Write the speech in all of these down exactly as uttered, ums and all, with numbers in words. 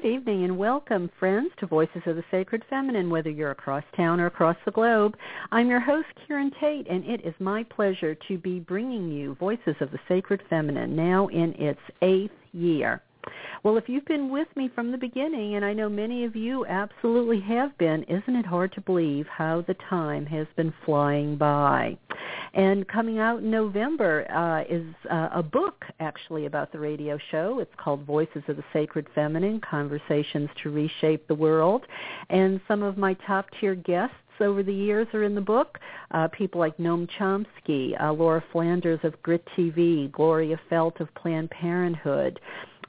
Good evening and welcome, friends, to Voices of the Sacred Feminine, whether you're across town or across the globe. I'm your host, Karen Tate, and it is my pleasure to be bringing you Voices of the Sacred Feminine, now in its eighth year. Well, if you've been with me from the beginning, and I know many of you absolutely have been, isn't it hard to believe how the time has been flying by? And coming out in November uh, is uh, a book, actually, about the radio show. It's called Voices of the Sacred Feminine, Conversations to Reshape the World. And some of my top-tier guests over the years are in the book. Uh, people like Noam Chomsky, uh, Laura Flanders of Grit T V, Gloria Felt of Planned Parenthood,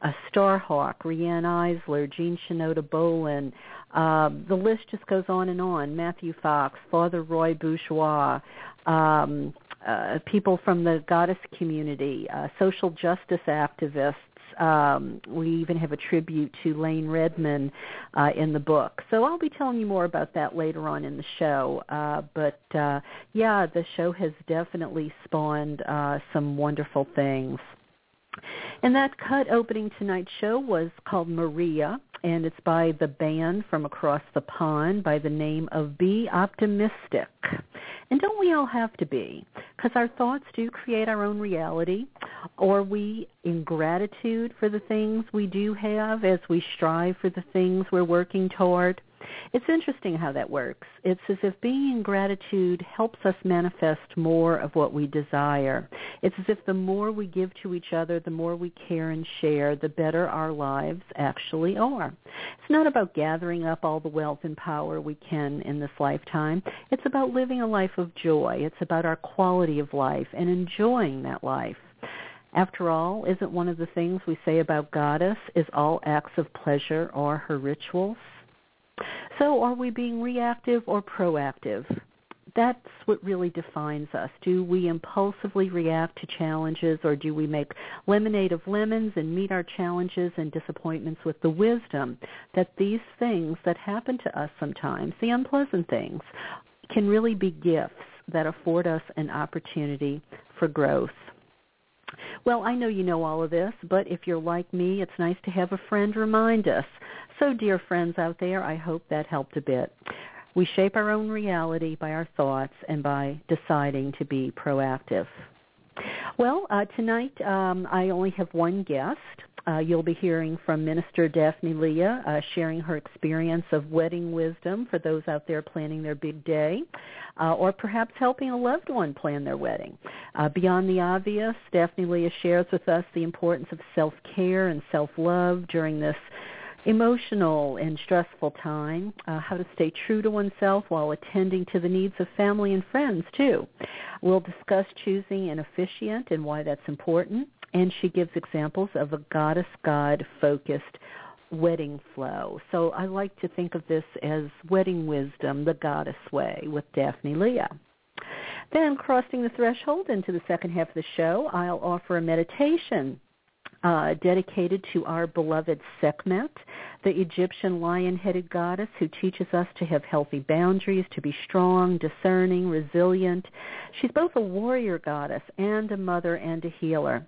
Uh, Starhawk, Rhianne Eisler, Jean Shinoda Bolin. Uh, the list just goes on and on. Matthew Fox, Father Roy Bourgeois, um, uh, people from the Goddess community, uh, social justice activists. Um, we even have a tribute to Lane Redman uh, in the book. So I'll be telling you more about that later on in the show. Uh, but, uh, yeah, the show has definitely spawned uh, some wonderful things. And that cut opening tonight's show was called Maria, and it's by the band from across the pond by the name of Be Optimistic. And don't we all have to be? Because our thoughts do create our own reality. Or we, in gratitude for the things we do have as we strive for the things we're working toward. It's interesting how that works. It's as if being in gratitude helps us manifest more of what we desire. It's as if the more we give to each other, the more we care and share, the better our lives actually are. It's not about gathering up all the wealth and power we can in this lifetime. It's about living a life of joy. It's about our quality of life and enjoying that life. After all, isn't one of the things we say about Goddess is all acts of pleasure are her rituals? So are we being reactive or proactive? That's what really defines us. Do we impulsively react to challenges, or do we make lemonade of lemons and meet our challenges and disappointments with the wisdom that these things that happen to us sometimes, the unpleasant things, can really be gifts that afford us an opportunity for growth? Well, I know you know all of this, but if you're like me, it's nice to have a friend remind us. So, dear friends out there, I hope that helped a bit. We shape our own reality by our thoughts and by deciding to be proactive. Well, uh, tonight um, I only have one guest. Uh, you'll be hearing from Minister Daphne Leah, uh, sharing her experience of wedding wisdom for those out there planning their big day, uh, or perhaps helping a loved one plan their wedding. Uh, beyond the obvious, Daphne Leah shares with us the importance of self-care and self-love during this emotional and stressful time, uh, how to stay true to oneself while attending to the needs of family and friends, too. We'll discuss choosing an officiant and why that's important, and she gives examples of a goddess-god-focused wedding flow. So I like to think of this as Wedding Wisdom, the Goddess Way, with Daphne Leah. Then, crossing the threshold into the second half of the show, I'll offer a meditation Uh, dedicated to our beloved Sekhmet, the Egyptian lion-headed goddess who teaches us to have healthy boundaries, to be strong, discerning, resilient. She's both a warrior goddess and a mother and a healer.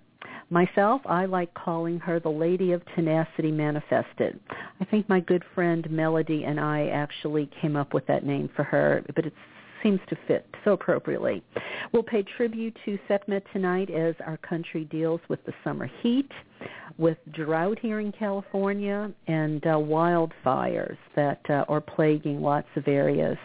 Myself, I like calling her the Lady of Tenacity Manifested. I think my good friend Melody and I actually came up with that name for her, but it's seems to fit so appropriately. We'll pay tribute to Sekhmet tonight as our country deals with the summer heat, with drought here in California, and uh, wildfires that uh, are plaguing lots of areas.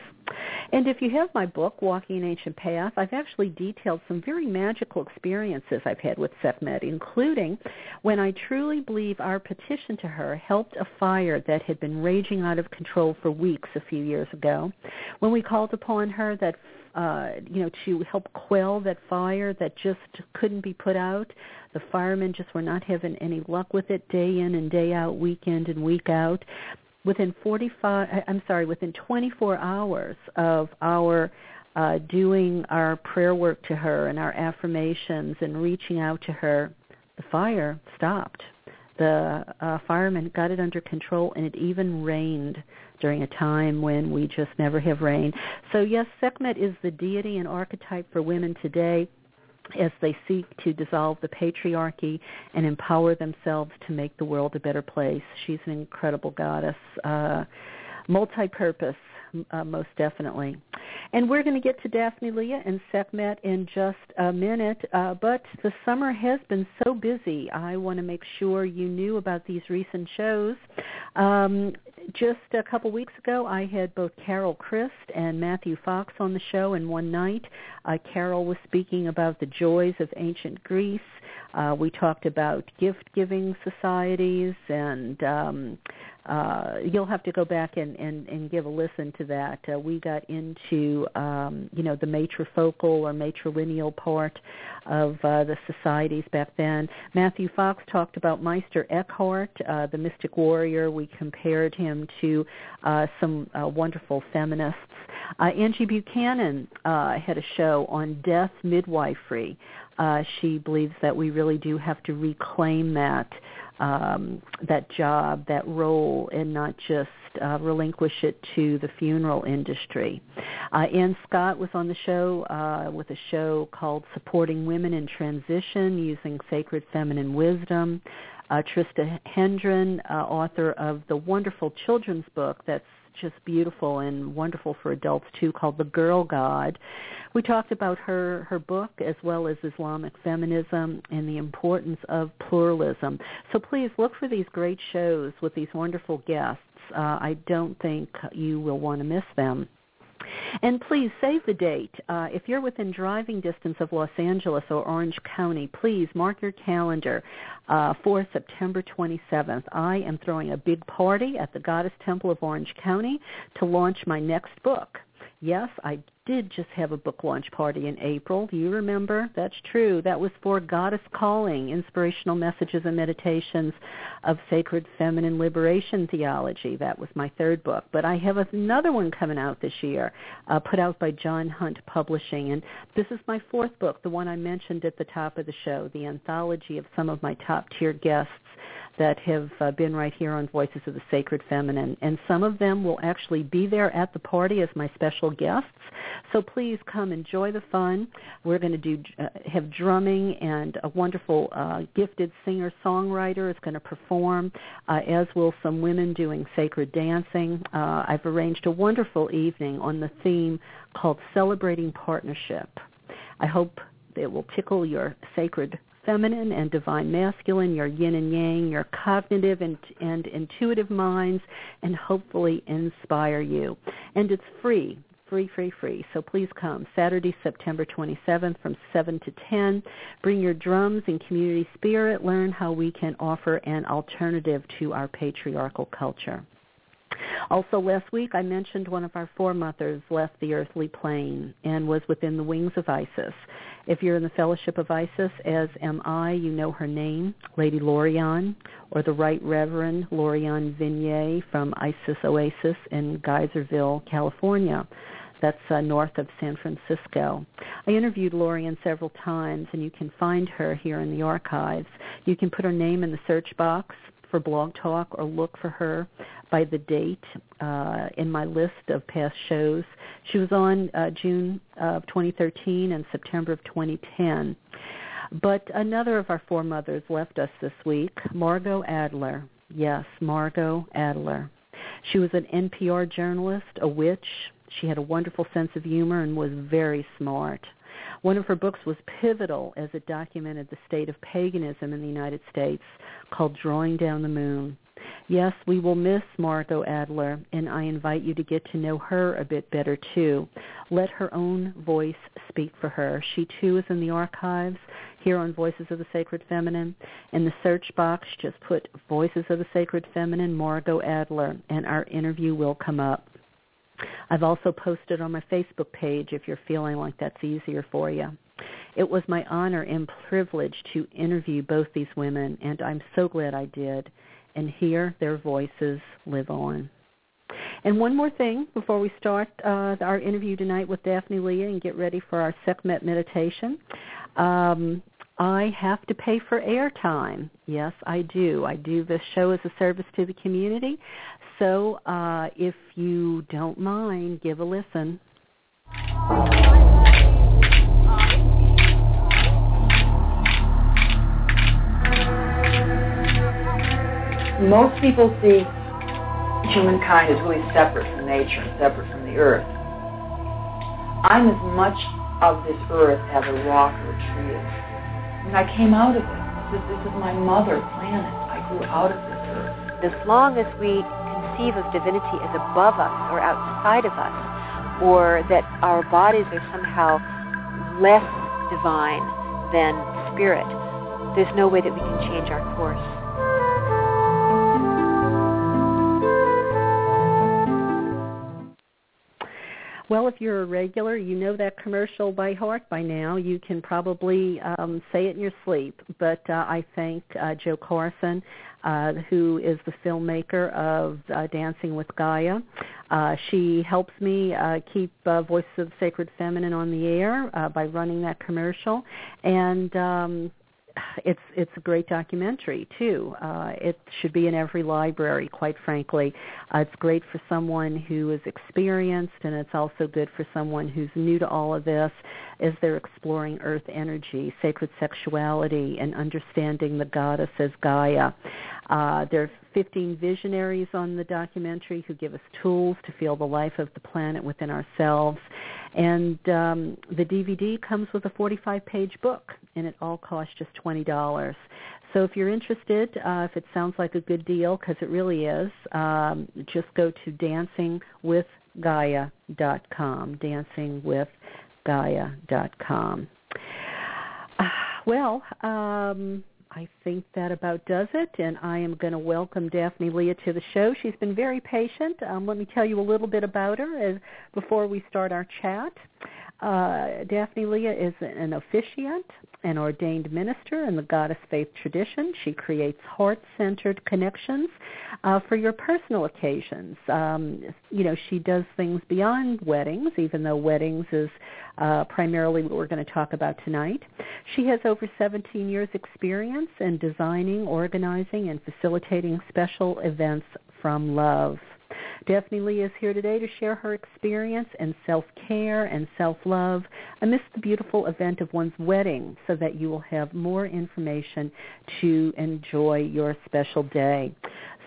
And if you have my book, Walking an Ancient Path, I've actually detailed some very magical experiences I've had with Sekhmet, including when I truly believe our petition to her helped a fire that had been raging out of control for weeks a few years ago, when we called upon her that Uh, you know, to help quell that fire that just couldn't be put out. The firemen just were not having any luck with it day in and day out, week in and week out. Within forty-five, I'm sorry, within twenty-four hours of our uh, doing our prayer work to her and our affirmations and reaching out to her, the fire stopped. The uh, firemen got it under control, and it even rained during a time when we just never have rain. So yes, Sekhmet is the deity and archetype for women today, as they seek to dissolve the patriarchy and empower themselves to make the world a better place. She's an incredible goddess, uh, multi-purpose, uh, most definitely. And we're going to get to Daphne Leah and Sekhmet in just a minute, uh, but the summer has been so busy. I want to make sure you knew about these recent shows. Um, just a couple weeks ago, I had both Carol Christ and Matthew Fox on the show in one night. Uh, Carol was speaking about the joys of ancient Greece. Uh, we talked about gift-giving societies, and um, uh, you'll have to go back and, and, and give a listen to that. Uh, we got into, um, you know, the matrifocal or matrilineal part of uh, the societies back then. Matthew Fox talked about Meister Eckhart, uh, the mystic warrior. We compared him to uh, some uh, wonderful feminists. Uh, Angie Buchanan uh, had a show on death midwifery. Uh, she believes that we really do have to reclaim that um, that job, that role, and not just uh, relinquish it to the funeral industry. Uh, Ann Scott was on the show uh, with a show called Supporting Women in Transition Using Sacred Feminine Wisdom. Uh, Trista Hendren, uh, author of the wonderful children's book that's just beautiful and wonderful for adults too, called The Girl God. We talked about her, her book as well as Islamic feminism and the importance of pluralism. So please look for these great shows with these wonderful guests. Uh, I don't think you will want to miss them. And please save the date. Uh, if you're within driving distance of Los Angeles or Orange County, please mark your calendar uh, for September twenty-seventh. I am throwing a big party at the Goddess Temple of Orange County to launch my next book. Yes, I did just have a book launch party in April. Do you remember? That's true. That was for Goddess Calling, Inspirational Messages and Meditations of Sacred Feminine Liberation Theology. That was my third book. But I have another one coming out this year, uh, put out by John Hunt Publishing. And this is my fourth book, the one I mentioned at the top of the show, the anthology of some of my top-tier guests that have uh, been right here on Voices of the Sacred Feminine. And some of them will actually be there at the party as my special guests. So please come enjoy the fun. We're going to do uh, have drumming, and a wonderful uh, gifted singer-songwriter is going to perform, uh, as will some women doing sacred dancing. Uh, I've arranged a wonderful evening on the theme called Celebrating Partnership. I hope it will tickle your sacred feminine and divine masculine, your yin and yang, your cognitive and, and intuitive minds, and hopefully inspire you. And it's free, free, free, free. So please come Saturday, September twenty-seventh from seven to ten. Bring your drums and community spirit. Learn how we can offer an alternative to our patriarchal culture. Also last week, I mentioned one of our foremothers left the earthly plane and was within the wings of ISIS. If you're in the Fellowship of ISIS, as am I, you know her name, Lady Lorian, or the Right Reverend Lorian Vignette from ISIS Oasis in Geyserville, California. That's uh, north of San Francisco. I interviewed Lorian several times, and you can find her here in the archives. You can put her name in the search box for Blog Talk or look for her by the date uh, in my list of past shows. She was on uh, June of twenty thirteen and September of twenty ten. But another of our foremothers left us this week, Margot Adler. Yes, Margot Adler. She was an N P R journalist, a witch. She had a wonderful sense of humor and was very smart. One of her books was pivotal as it documented the state of paganism in the United States, called Drawing Down the Moon. Yes, we will miss Margot Adler, and I invite you to get to know her a bit better, too. Let her own voice speak for her. She, too, is in the archives here on Voices of the Sacred Feminine. In the search box, just put Voices of the Sacred Feminine, Margot Adler, and our interview will come up. I've also posted on my Facebook page if you're feeling like that's easier for you. It was my honor and privilege to interview both these women, and I'm so glad I did. And here, their voices live on. And one more thing before we start uh, our interview tonight with Daphne Leah and get ready for our Sekhmet meditation. Um, I have to pay for airtime. Yes, I do. I do this show as a service to the community. So uh, if you don't mind, give a listen. most people see humankind as really separate from nature and separate from the earth. I'm as much of this earth as a rock or a tree is. And I came out of it. This is, this is my mother planet. I grew out of this earth. As long as we conceive of divinity as above us or outside of us, or that our bodies are somehow less divine than spirit, there's no way that we can change our course. Well, if you're a regular, you know that commercial by heart by now. You can probably um, say it in your sleep. But uh, I thank uh, Joe Carson, uh, who is the filmmaker of uh, Dancing with Gaia. Uh, she helps me uh, keep uh, Voices of the Sacred Feminine on the air uh, by running that commercial. And um, it's it's a great documentary, too. Uh, it should be in every library, quite frankly. Uh, it's great for someone who is experienced, and it's also good for someone who's new to all of this as they're exploring earth energy, sacred sexuality, and understanding the goddess as Gaia. Uh, there are fifteen visionaries on the documentary who give us tools to feel the life of the planet within ourselves. And um, the D V D comes with a forty-five page book, and it all costs just twenty dollars. So if you're interested, uh, if it sounds like a good deal, because it really is, um, just go to dancing with gaia dot com, dancing with gaia dot com. Uh, well, um, I think that about does it, and I am going to welcome Daphne Leah to the show. She's been very patient. Um, let me tell you a little bit about her as, before we start our chat. Uh, Daphne Leah is an officiant, an ordained minister in the Goddess Faith tradition. She creates heart-centered connections uh, for your personal occasions. Um, you know, she does things beyond weddings, even though weddings is uh, primarily what we're going to talk about tonight. She has over seventeen years experience in designing, organizing, and facilitating special events from love. Daphne Leah is here today to share her experience in self-care and self-love amidst the beautiful event of one's wedding so that you will have more information to enjoy your special day.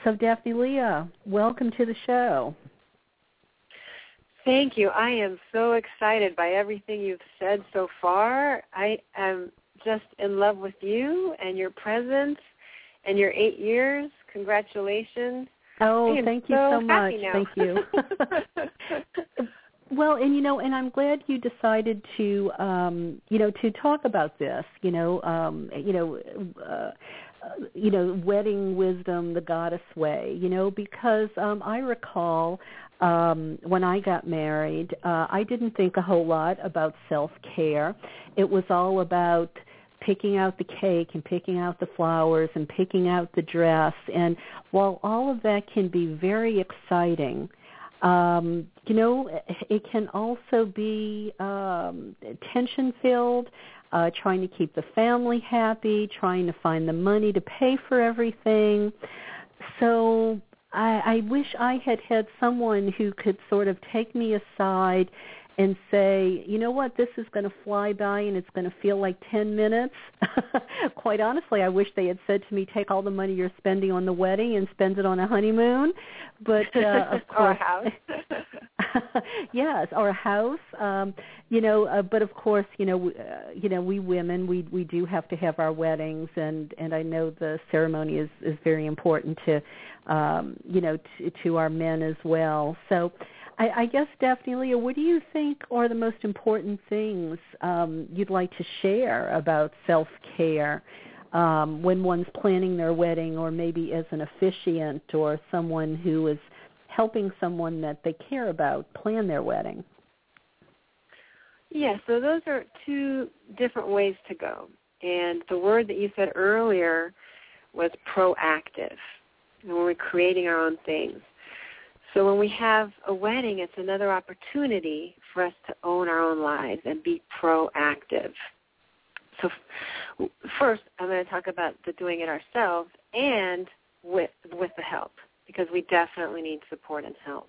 So, Daphne Leah, welcome to the show. Thank you. I am so excited by everything you've said so far. I am just in love with you and your presence and your eight years. Congratulations. Oh, thank you so, so much. Thank you. Well, and you know, and I'm glad you decided to, um, you know, to talk about this. You know, um, you know, uh, you know, wedding wisdom, the goddess way. You know, because um, I recall um, when I got married, uh, I didn't think a whole lot about self-care. It was all about picking out the cake and picking out the flowers and picking out the dress. And while all of that can be very exciting, um, you know, it can also be um, tension-filled, uh, trying to keep the family happy, trying to find the money to pay for everything. So I, I wish I had had someone who could sort of take me aside and say, you know what, this is going to fly by and it's going to feel like ten minutes. Quite honestly, I wish they had said to me, take all the money you're spending on the wedding and spend it on a honeymoon. But, uh, of course. Or a house. Yes, or a house. Um, you know, uh, but of course, you know, we, uh, you know, we women, we we do have to have our weddings, and, and I know the ceremony is, is very important to, um, you know, to, to our men as well. So I guess, Daphne Leah, what do you think are the most important things um, you'd like to share about self-care um, when one's planning their wedding, or maybe as an officiant or someone who is helping someone that they care about plan their wedding? Yeah, so those are two different ways to go. And the word that you said earlier was proactive, and when we're creating our own things. So when we have a wedding, it's another opportunity for us to own our own lives and be proactive. So f- first, I'm going to talk about the doing it ourselves and with with the help, because we definitely need support and help.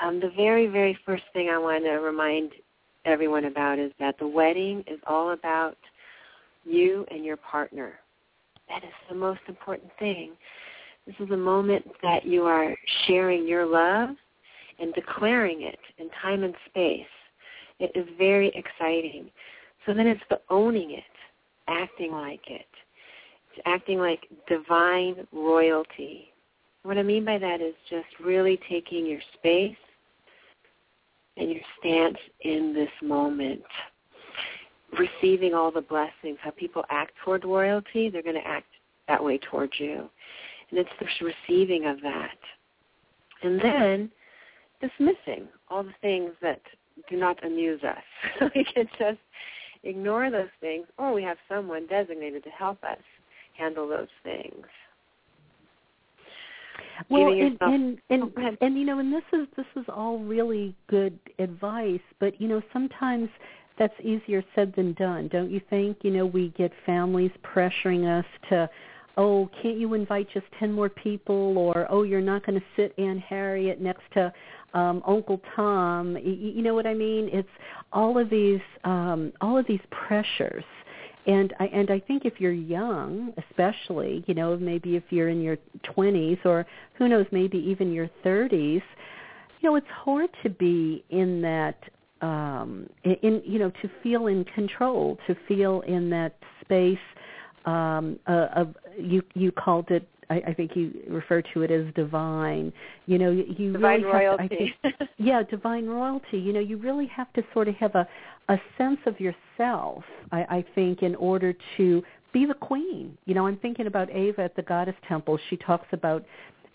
Um, the very, very first thing I want to remind everyone about is that the wedding is all about you and your partner. That is the most important thing. This is a moment that you are sharing your love and declaring it in time and space. It is very exciting. So then it's the owning it, acting like it. It's acting like divine royalty. What I mean by that is just really taking your space and your stance in this moment, receiving all the blessings. How people act toward royalty, they're going to act that way towards you. And it's the receiving of that. And then dismissing all the things that do not amuse us. We can just ignore those things, or we have someone designated to help us handle those things. Well, and, and, and, and, and, you know, and this is this is all really good advice, but, you know, sometimes that's easier said than done, don't you think? You know, we get families pressuring us to, oh, can't you invite just ten more people, or, oh, you're not going to sit Aunt Harriet next to um, Uncle Tom. You, you know what I mean? It's all of these um, all of these pressures. And I, and I think if you're young, especially, you know, maybe if you're in your twenties or who knows, maybe even your thirties, you know, it's hard to be in that, um, in you know, to feel in control, to feel in that space um, of, you you called it, I, I think you referred to it as divine. You know, you, you divine really royalty. Have to, I think, yeah, divine royalty. You know, you really have to sort of have a, a sense of yourself, I, I think, in order to be the queen. You know, I'm thinking about Ava at the Goddess Temple. She talks about,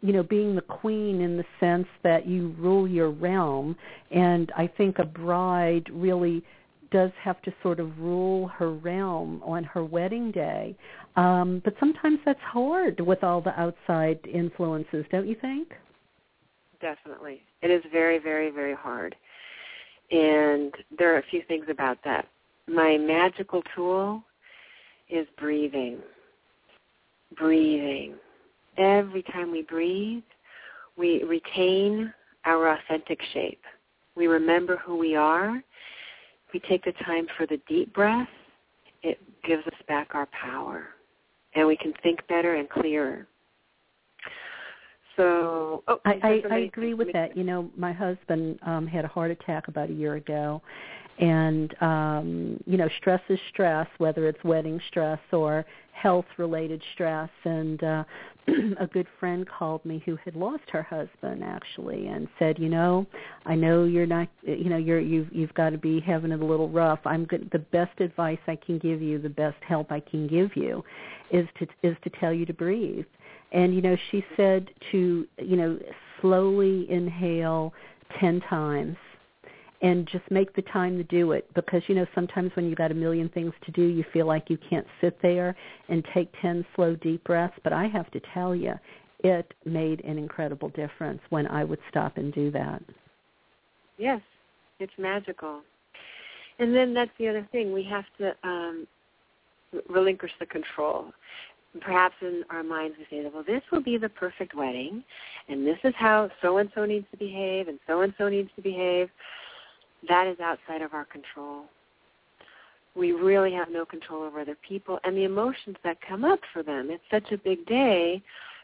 you know, being the queen in the sense that you rule your realm. And I think a bride really does have to sort of rule her realm on her wedding day. Um, but sometimes that's hard with all the outside influences, don't you think? Definitely. It is very, very, very hard. And there are a few things about that. My magical tool is breathing. Breathing. Every time we breathe, we retain our authentic shape. We remember who we are. We take the time for the deep breath, it gives us back our power, and we can think better and clearer. So oh, I, I, I agree with that. You know, my husband um, had a heart attack about a year ago, and, um, you know, stress is stress, whether it's wedding stress or health-related stress, and uh, a good friend called me who had lost her husband, actually, and said, you know, I know you're not, you know, you're, you've, you've got to be having it a little rough. I'm good. The best advice I can give you, the best help I can give you is to, is to tell you to breathe. And, you know, she said to, you know, slowly inhale ten times and just make the time to do it, because, you know, sometimes when you've got a million things to do, you feel like you can't sit there and take ten slow, deep breaths. But I have to tell you, it made an incredible difference when I would stop and do that. Yes, it's magical. And then that's the other thing. We have to um, relinquish the control. Perhaps in our minds we say, well, this will be the perfect wedding, and this is how so-and-so needs to behave, and so-and-so needs to behave. That is outside of our control. We really have no control over other people and the emotions that come up for them. It's such a big day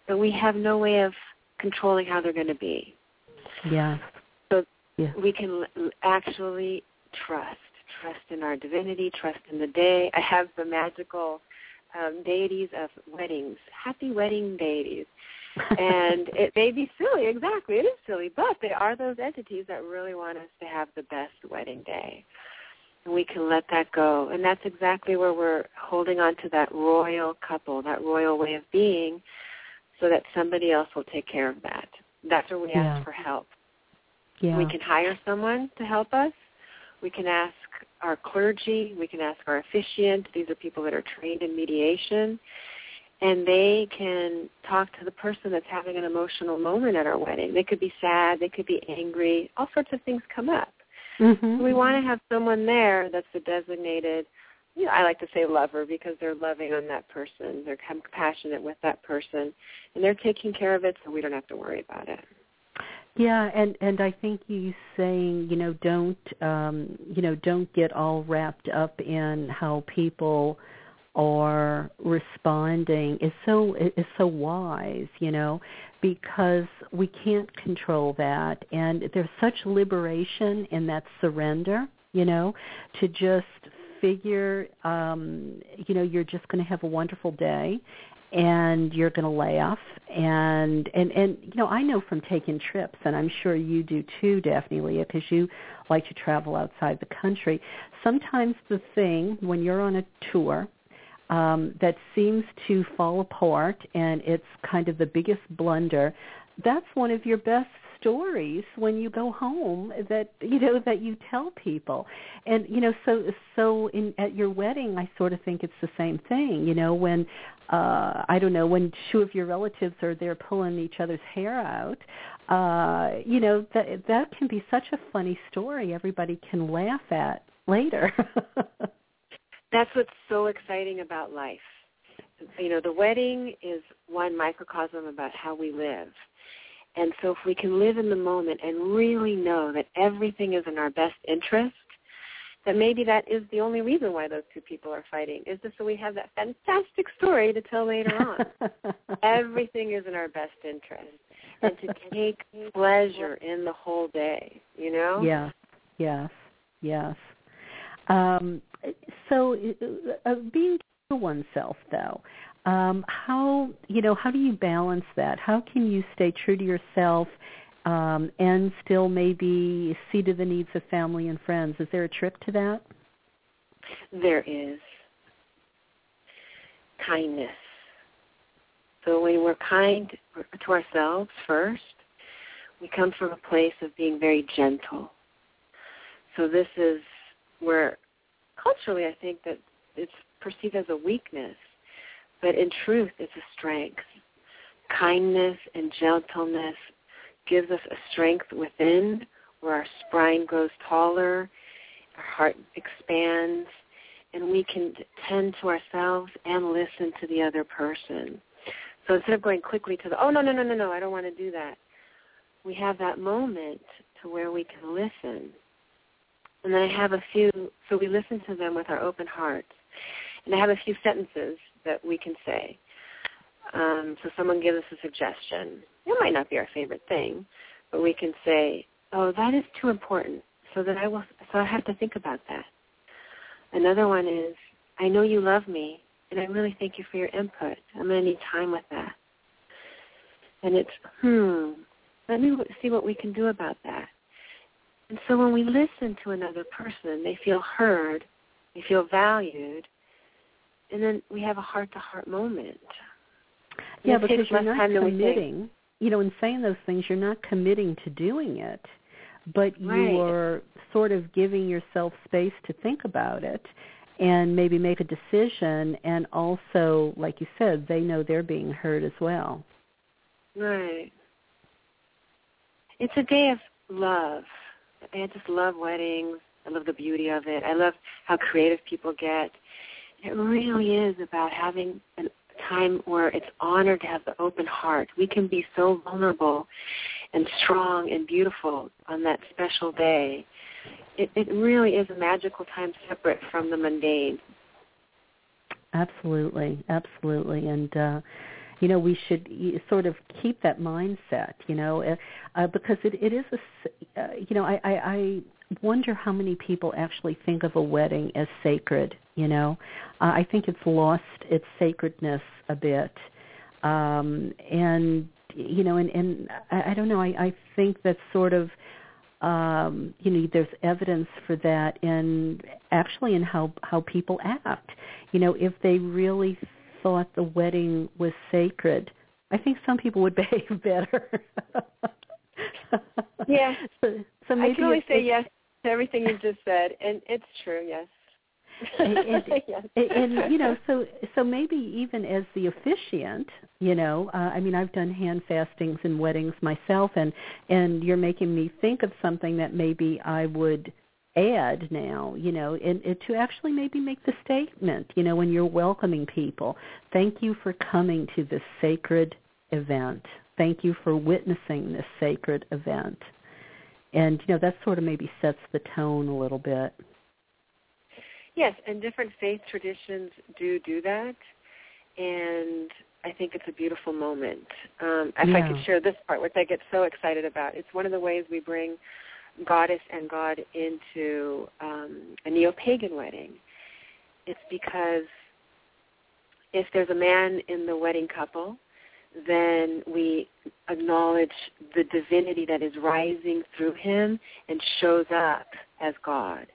that we have no way of controlling how they're going to be. Yeah. So yeah. We can actually trust, trust in our divinity, trust in the day. I have the magical um, deities of weddings, happy wedding deities. And it may be silly, exactly, it is silly, but they are those entities that really want us to have the best wedding day. And we can let that go. And that's exactly where we're holding on to that royal couple, that royal way of being, so that somebody else will take care of that. That's where we yeah. ask for help. Yeah. We can hire someone to help us. We can ask our clergy. We can ask our officiant. These are people that are trained in mediation. And they can talk to the person that's having an emotional moment at our wedding. They could be sad. They could be angry. All sorts of things come up. Mm-hmm. So we want to have someone there that's the designated, you know, I like to say lover, because they're loving on that person. They're compassionate with that person. And they're taking care of it, so we don't have to worry about it. Yeah, and, and I think you saying, you know, don't, um, you know, don't get all wrapped up in how people or responding is so is so wise, you know, because we can't control that. And there's such liberation in that surrender, you know, to just figure, um, you know, you're just going to have a wonderful day, and you're going to laugh. And, and, and, you know, I know from taking trips, and I'm sure you do too, Daphne Leah, because you like to travel outside the country. Sometimes the thing, when you're on a tour, um, that seems to fall apart and it's kind of the biggest blunder, that's one of your best stories when you go home that, you know, that you tell people. And, you know, so so in, at your wedding, I sort of think it's the same thing, you know, when, uh, I don't know, when two of your relatives are there pulling each other's hair out, uh, you know, that that can be such a funny story everybody can laugh at later. That's what's so exciting about life. You know, the wedding is one microcosm about how we live. And so if we can live in the moment and really know that everything is in our best interest, that maybe that is the only reason why those two people are fighting, is just so we have that fantastic story to tell later on. Everything is in our best interest. And to take pleasure in the whole day, you know? Yeah, yes, yes. Um, so uh, being to oneself, though, Um, how, you know, how do you balance that? How can you stay true to yourself um, and still maybe see to the needs of family and friends? Is there a trick to that? There is. Kindness. So when we're kind to ourselves first, we come from a place of being very gentle. So this is where culturally I think that it's perceived as a weakness. But in truth, it's a strength. Kindness and gentleness gives us a strength within where our spine grows taller, our heart expands, and we can tend to ourselves and listen to the other person. So instead of going quickly to the, oh, no, no, no, no, no, I don't want to do that, we have that moment to where we can listen. And then I have a few, so we listen to them with our open hearts. And I have a few sentences that we can say. Um, so someone gives us a suggestion. It might not be our favorite thing, but we can say, oh, that is too important, so that I will, so I have to think about that. Another one is, I know you love me, and I really thank you for your input. I'm going to need time with that. And it's, hmm, let me see what we can do about that. And so when we listen to another person, they feel heard, they feel valued, and then we have a heart-to-heart moment. Yeah, because you're not committing. You know, in saying those things, you're not committing to doing it, but you're sort of giving yourself space to think about it and maybe make a decision. And also, like you said, they know they're being heard as well. Right. It's a day of love. I just love weddings. I love the beauty of it. I love how creative people get. It really is about having a time where it's honored to have the open heart. We can be so vulnerable and strong and beautiful on that special day. It, it really is a magical time separate from the mundane. Absolutely, absolutely. And, uh, you know, we should sort of keep that mindset, you know, uh, because it, it is, a, uh, you know, I, I, I wonder how many people actually think of a wedding as sacred. You know, uh, I think it's lost its sacredness a bit. Um, and, you know, and, and I, I don't know, I, I think that's sort of, um, you know, there's evidence for that in actually in how, how people act. You know, if they really thought the wedding was sacred, I think some people would behave better. Yeah. So, so maybe I can only say yes to everything you just said, and it's true, yes. and, and, and you know, so so maybe even as the officiant, you know, uh, I mean, I've done hand fastings in weddings myself, and and you're making me think of something that maybe I would add now, you know, and, and to actually maybe make the statement, you know, when you're welcoming people, thank you for coming to this sacred event. Thank you for witnessing this sacred event. And, you know, that sort of maybe sets the tone a little bit. Yes, and different faith traditions do do that, and I think it's a beautiful moment. Um, if yeah. I could share this part, which I get so excited about, it's one of the ways we bring Goddess and God into um, a neo-pagan wedding. It's because if there's a man in the wedding couple, then we acknowledge the divinity that is rising through him and shows up as God.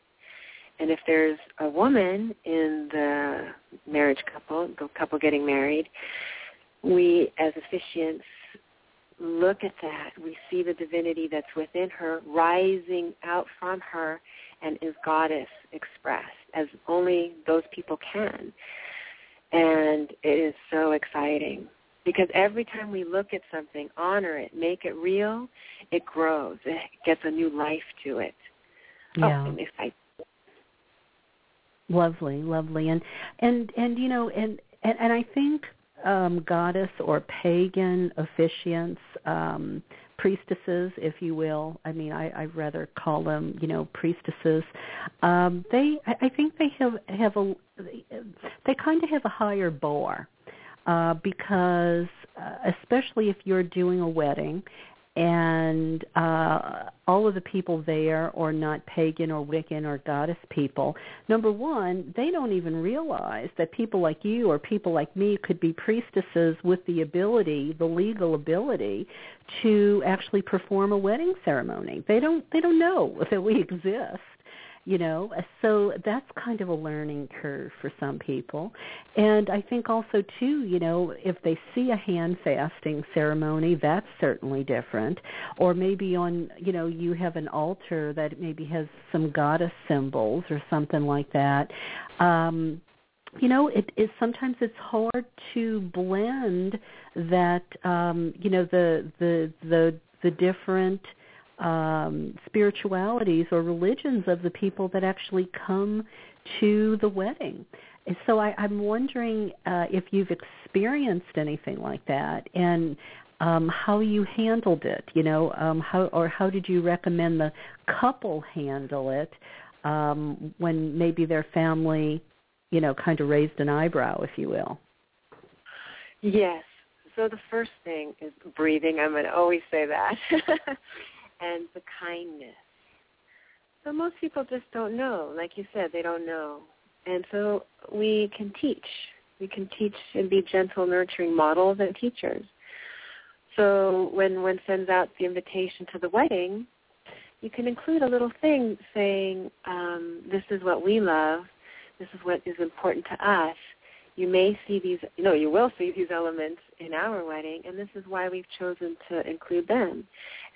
And if there's a woman in the marriage couple, the couple getting married, we as officiants look at that. We see the divinity that's within her rising out from her and is Goddess expressed, as only those people can. And it is so exciting. Because every time we look at something, honor it, make it real, it grows. It gets a new life to it. Yeah. Oh, I'm excited. Lovely, lovely. And, and, and you know, and, and, and I think um, goddess or pagan officiants, um, priestesses, if you will, I mean, I, I'd rather call them, you know, priestesses, um, they, I think they have, have a, they kind of have a higher bar. Uh, because uh, especially if you're doing a wedding and uh, all of the people there are not pagan or Wiccan or goddess people, number one, they don't even realize that people like you or people like me could be priestesses with the ability, the legal ability, to actually perform a wedding ceremony. They don't, they don't know that we exist. You know, so that's kind of a learning curve for some people. And I think also, too, you know, if they see a hand fasting ceremony, that's certainly different. Or maybe on, you know, you have an altar that maybe has some goddess symbols or something like that. Um, you know, it is sometimes it's hard to blend that, um, you know, the the the, the different Um, spiritualities or religions of the people that actually come to the wedding. And so I, I'm wondering uh, if you've experienced anything like that and um, how you handled it, you know, um, how or how did you recommend the couple handle it um, when maybe their family, you know, kind of raised an eyebrow, if you will? Yes. So the first thing is breathing. I'm going to always say that. And the kindness. So most people just don't know. Like you said, they don't know. And so we can teach. We can teach and be gentle, nurturing models and teachers. So when one sends out the invitation to the wedding, you can include a little thing saying, um, this is what we love. This is what is important to us. You may see these, no, you will see these elements in our wedding, and this is why we've chosen to include them.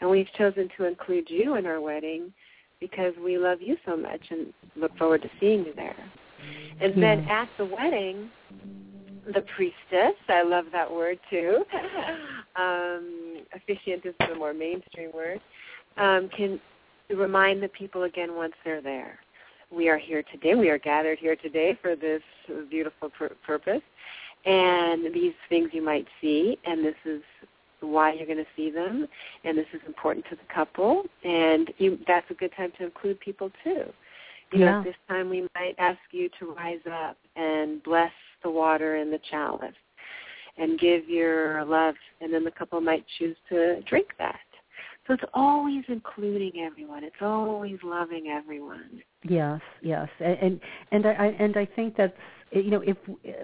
And we've chosen to include you in our wedding because we love you so much and look forward to seeing you there. And yeah. then at the wedding, the priestess, I love that word too, um, officiant is the more mainstream word, um, can remind the people again once they're there. We are here today. We are gathered here today for this beautiful pur- purpose. And these things you might see, and this is why you're going to see them, and this is important to the couple. And you, that's a good time to include people, too. You yeah. know, this time we might ask you to rise up and bless the water and the chalice and give your love, and then the couple might choose to drink that. So it's always including everyone. It's always loving everyone. Yes, yes, and and, and I and I think that's, you know, if,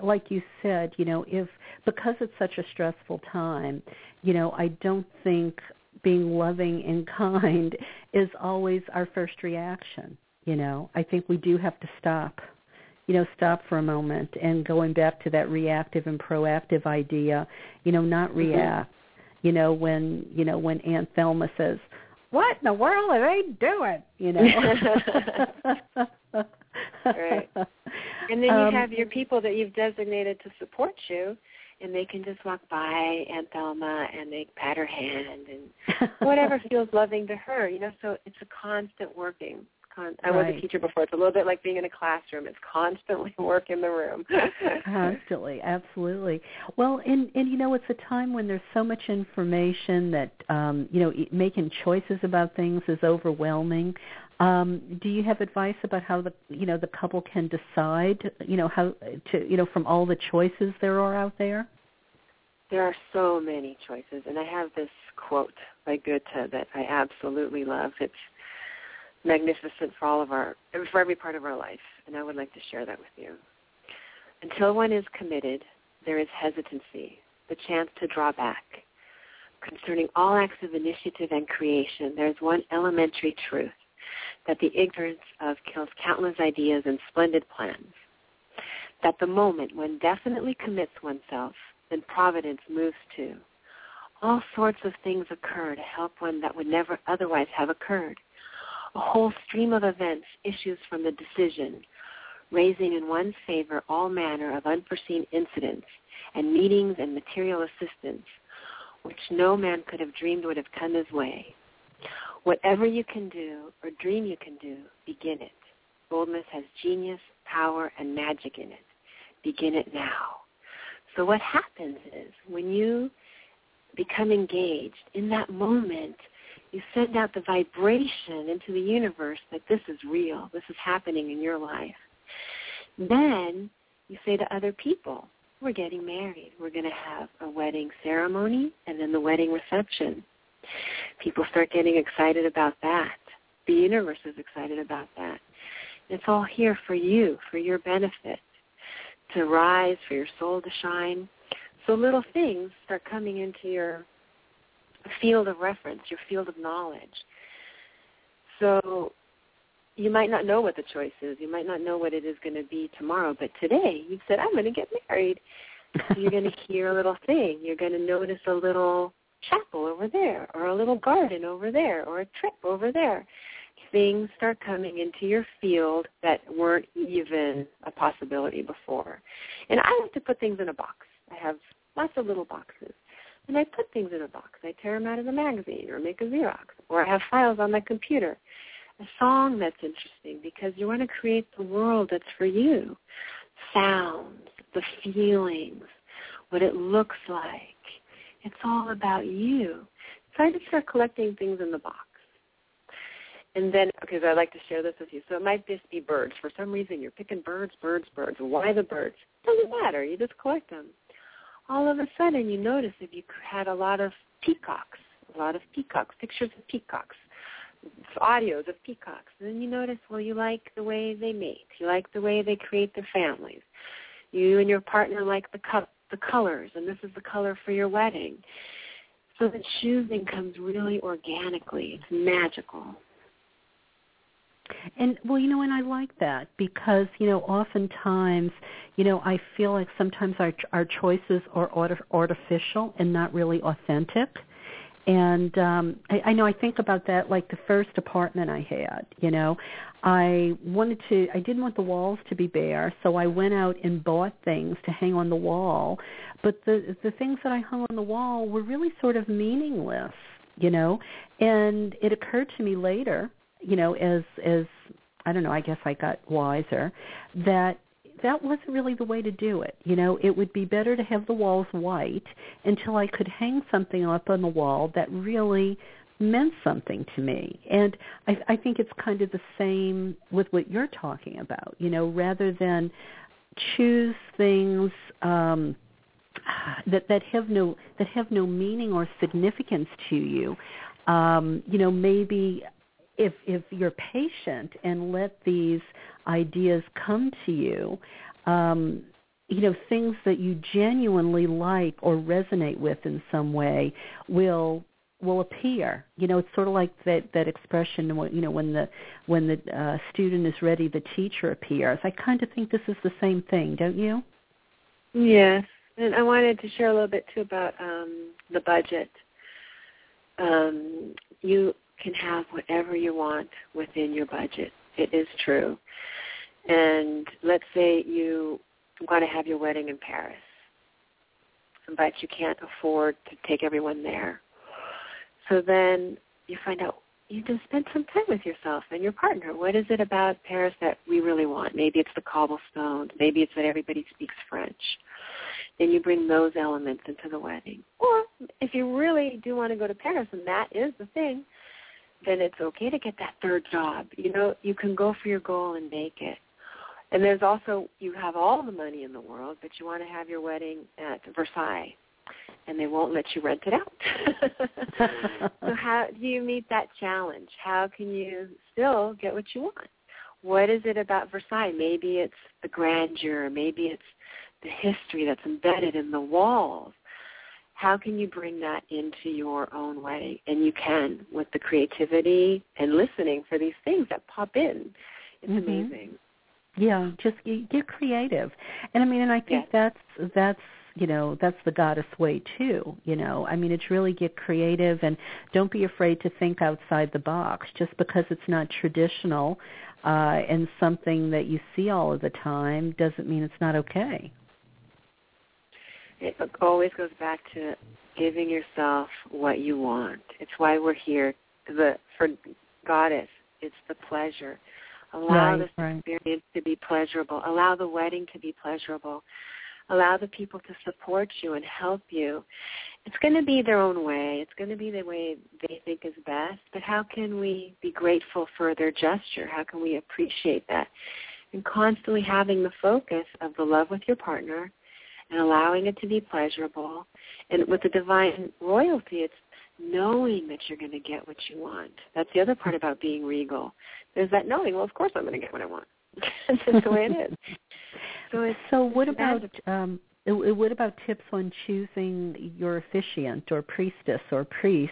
like you said, you know, if because it's such a stressful time, you know, I don't think being loving and kind is always our first reaction. You know, I think we do have to stop. You know, stop for a moment, and going back to that reactive and proactive idea. You know, not react. Mm-hmm. You know, when, you know, when Aunt Thelma says, what in the world are they doing? You know. Right. And then you um, have your people that you've designated to support you, and they can just walk by Aunt Thelma and they pat her hand and whatever feels loving to her, you know. So it's a constant working. Con- I right. was a teacher before. It's a little bit like being in a classroom. It's constantly work in the room. Constantly, absolutely. Well, and, and, you know, it's a time when there's so much information that, um, you know, making choices about things is overwhelming. Um, do you have advice about how the you know the couple can decide you know how to you know from all the choices there are out there? There are so many choices, and I have this quote by Goethe that I absolutely love. It's magnificent for all of our for every part of our life, and I would like to share that with you. Until one is committed, there is hesitancy, the chance to draw back. Concerning all acts of initiative and creation, there is one elementary truth, that the ignorance of kills countless ideas and splendid plans, that the moment one definitely commits oneself, then providence moves too. All sorts of things occur to help one that would never otherwise have occurred. A whole stream of events issues from the decision, raising in one's favor all manner of unforeseen incidents and meetings and material assistance, which no man could have dreamed would have come his way. Whatever you can do or dream you can do, begin it. Boldness has genius, power, and magic in it. Begin it now. So what happens is when you become engaged, in that moment, you send out the vibration into the universe that this is real, this is happening in your life. Then you say to other people, we're getting married. We're going to have a wedding ceremony and then the wedding reception. People start getting excited about that. The universe is excited about that. It's all here for you, for your benefit, to rise, for your soul to shine. So little things start coming into your field of reference, your field of knowledge. So you might not know what the choice is. You might not know what it is going to be tomorrow, but today you've said, I'm going to get married. So you're going to hear a little thing. You're going to notice a little chapel over there, or a little garden over there, or a trip over there. Things start coming into your field that weren't even a possibility before. And I like to put things in a box. I have lots of little boxes. And I put things in a box. I tear them out of a magazine or make a Xerox, or I have files on my computer. A song that's interesting, because you want to create the world that's for you. Sounds, the feelings, what it looks like. It's all about you. So I just start collecting things in the box. And then, because okay, so I'd like to share this with you. So it might just be birds. For some reason, you're picking birds, birds, birds. Why the birds? Doesn't matter. You just collect them. All of a sudden, you notice if you had a lot of peacocks, a lot of peacocks, pictures of peacocks, audios of peacocks. And then you notice, well, you like the way they mate. You like the way they create their families. You and your partner like the couple. The colors, and this is the color for your wedding. So the choosing comes really organically. It's magical. And, well, you know, and I like that because, you know, oftentimes, you know, I feel like sometimes our our choices are artificial and not really authentic. And um, I, I know I think about that, like the first apartment I had, you know. I wanted to, I didn't want the walls to be bare, so I went out and bought things to hang on the wall. But the the things that I hung on the wall were really sort of meaningless, you know. And it occurred to me later, you know, as, as I don't know, I guess I got wiser, that that wasn't really the way to do it. You know, it would be better to have the walls white until I could hang something up on the wall that really meant something to me. And I, I think it's kind of the same with what you're talking about, you know, rather than choose things um, that, that have no, that have no meaning or significance to you. Um, you know, maybe if, if you're patient and let these ideas come to you, um, you know, things that you genuinely like or resonate with in some way will will appear. You know, it's sort of like that, that expression, you know, when the when the uh, student is ready, the teacher appears. I kind of think this is the same thing, don't you? Yes, and I wanted to share a little bit too about um, the budget. Um, you can have whatever you want within your budget. It is true. And let's say you want to have your wedding in Paris, but you can't afford to take everyone there. So then you find out, you can spend some time with yourself and your partner. What is it about Paris that we really want? Maybe it's the cobblestones. Maybe it's that everybody speaks French. Then you bring those elements into the wedding. Or if you really do want to go to Paris, and that is the thing, then it's okay to get that third job. You know, you can go for your goal and make it. And there's also, you have all the money in the world, but you want to have your wedding at Versailles, and they won't let you rent it out. So how do you meet that challenge? How can you still get what you want? What is it about Versailles? Maybe it's the grandeur. Maybe it's the history that's embedded in the walls. How can you bring that into your own wedding? And you can, with the creativity and listening for these things that pop in. It's mm-hmm. amazing. Yeah, just get creative. And, I mean, and I think yeah. that's, that's, you know, that's the goddess way, too, you know. I mean, it's really get creative and don't be afraid to think outside the box. Just because it's not traditional uh, and something that you see all of the time doesn't mean it's not okay. It always goes back to giving yourself what you want. It's why we're here. The for Goddess, it's the pleasure. Allow right, this right. experience to be pleasurable. Allow the wedding to be pleasurable. Allow the people to support you and help you. It's going to be their own way. It's going to be the way they think is best. But how can we be grateful for their gesture? How can we appreciate that? And constantly having the focus of the love with your partner and allowing it to be pleasurable. And with the divine royalty, it's knowing that you're going to get what you want. That's the other part about being regal. There's that knowing, well, of course I'm going to get what I want. That's just the way it is. So, it's, so what about um, what about tips on choosing your officiant or priestess or priest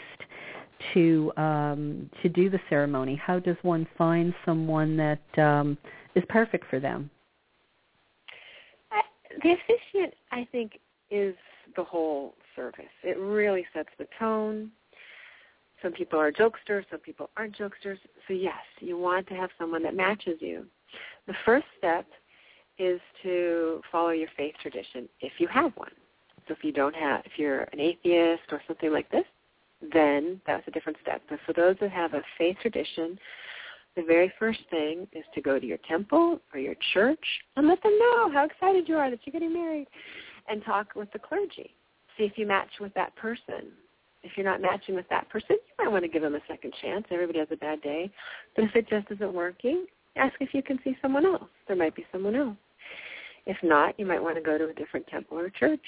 to um, to do the ceremony? How does one find someone that um, is perfect for them? The officiant, I think, is the whole service. It really sets the tone. Some people are jokesters, some people aren't jokesters. So, yes, you want to have someone that matches you. The first step is to follow your faith tradition if you have one. So if you don't have, if you're an atheist or something like this, then that's a different step. But for those that have a faith tradition, the very first thing is to go to your temple or your church and let them know how excited you are that you're getting married and talk with the clergy. See if you match with that person. If you're not matching with that person, you might want to give them a second chance. Everybody has a bad day. But if it just isn't working, ask if you can see someone else. There might be someone else. If not, you might want to go to a different temple or church.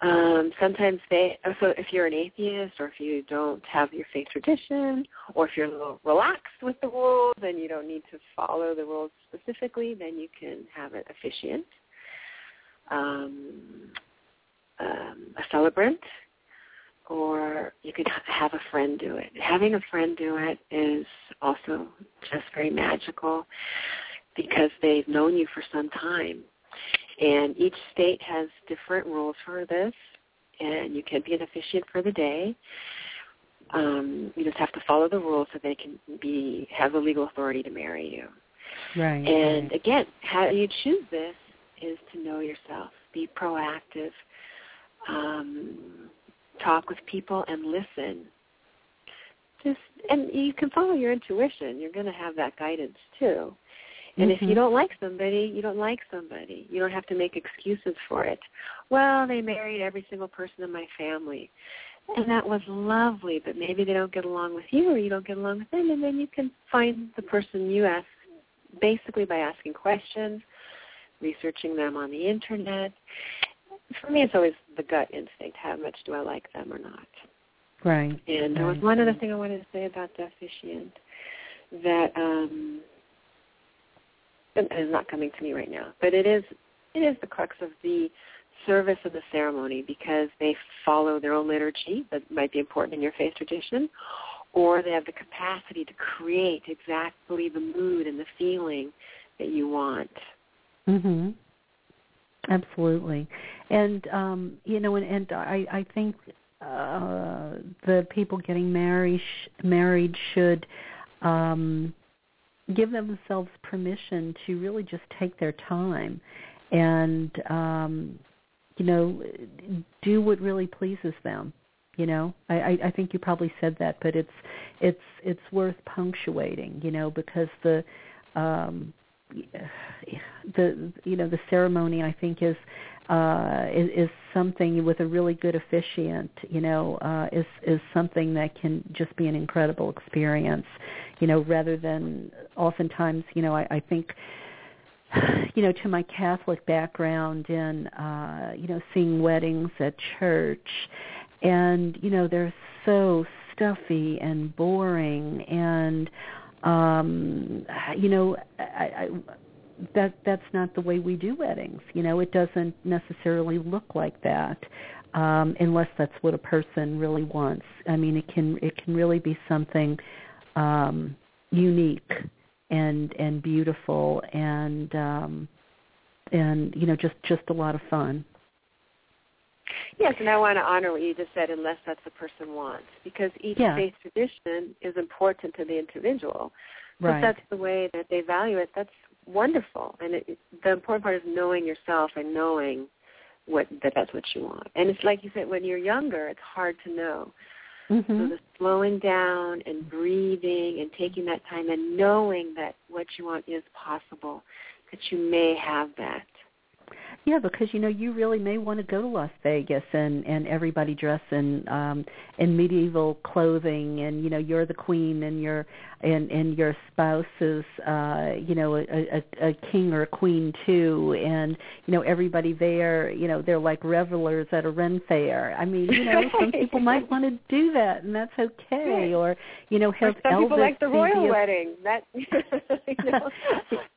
Um, sometimes they, so if you're an atheist or if you don't have your faith tradition or if you're a little relaxed with the rules and you don't need to follow the rules specifically, then you can have an officiant, um, um, a celebrant, or you could have a friend do it. Having a friend do it is also just very magical because they've known you for some time. And each state has different rules for this, and you can be an officiant for the day. Um, you just have to follow the rules so they can be have the legal authority to marry you. Right. And, right. again, how you choose this is to know yourself. Be proactive. Um, talk with people and listen. Just and you can follow your intuition. You're going to have that guidance, too. And mm-hmm. if you don't like somebody, you don't like somebody. You don't have to make excuses for it. Well, they married every single person in my family, and that was lovely, but maybe they don't get along with you or you don't get along with them, and then you can find the person you ask basically by asking questions, researching them on the Internet. For me, it's always the gut instinct, how much do I like them or not. Right. And there was one other thing I wanted to say about the officiant that um, – and it's not coming to me right now, but it is it is the crux of the service of the ceremony because they follow their own liturgy that might be important in your faith tradition, or they have the capacity to create exactly the mood and the feeling that you want. Mm-hmm. Absolutely. And, um, you know, and, and I, I think uh, the people getting married, married should um, – give themselves permission to really just take their time and, um, you know, do what really pleases them. You know, I, I, I think you probably said that, but it's it's it's worth punctuating, you know, because the, um, the you know, the ceremony, I think, is uh, is, is something with a really good officiant, you know, uh, is is something that can just be an incredible experience, you know, rather than oftentimes, you know, I, I think, you know, to my Catholic background in, uh, you know, seeing weddings at church, and, you know, they're so stuffy and boring, and, um, you know, I, I that that's not the way we do weddings. You know, it doesn't necessarily look like that, um, unless that's what a person really wants. I mean, it can it can really be something um, unique and and beautiful and um, and you know just, just a lot of fun. Yes, and I want to honor what you just said, unless that's the person wants, because each yeah. faith tradition is important to the individual. Right. If that's the way that they value it, that's wonderful. And it, the important part is knowing yourself and knowing what that that's what you want. And it's like you said, when you're younger, it's hard to know. Mm-hmm. So the slowing down and breathing and taking that time and knowing that what you want is possible, that you may have that. Yeah, because, you know, you really may want to go to Las Vegas and, and everybody dress in um, in medieval clothing, and, you know, you're the queen and your and, and your spouse is, uh, you know, a, a, a king or a queen, too. And, you know, everybody there, you know, they're like revelers at a Ren fair. I mean, you know, some people might want to do that, and that's okay. Yeah. Or, you know, have some Elvis people like the royal wedding. That, you know.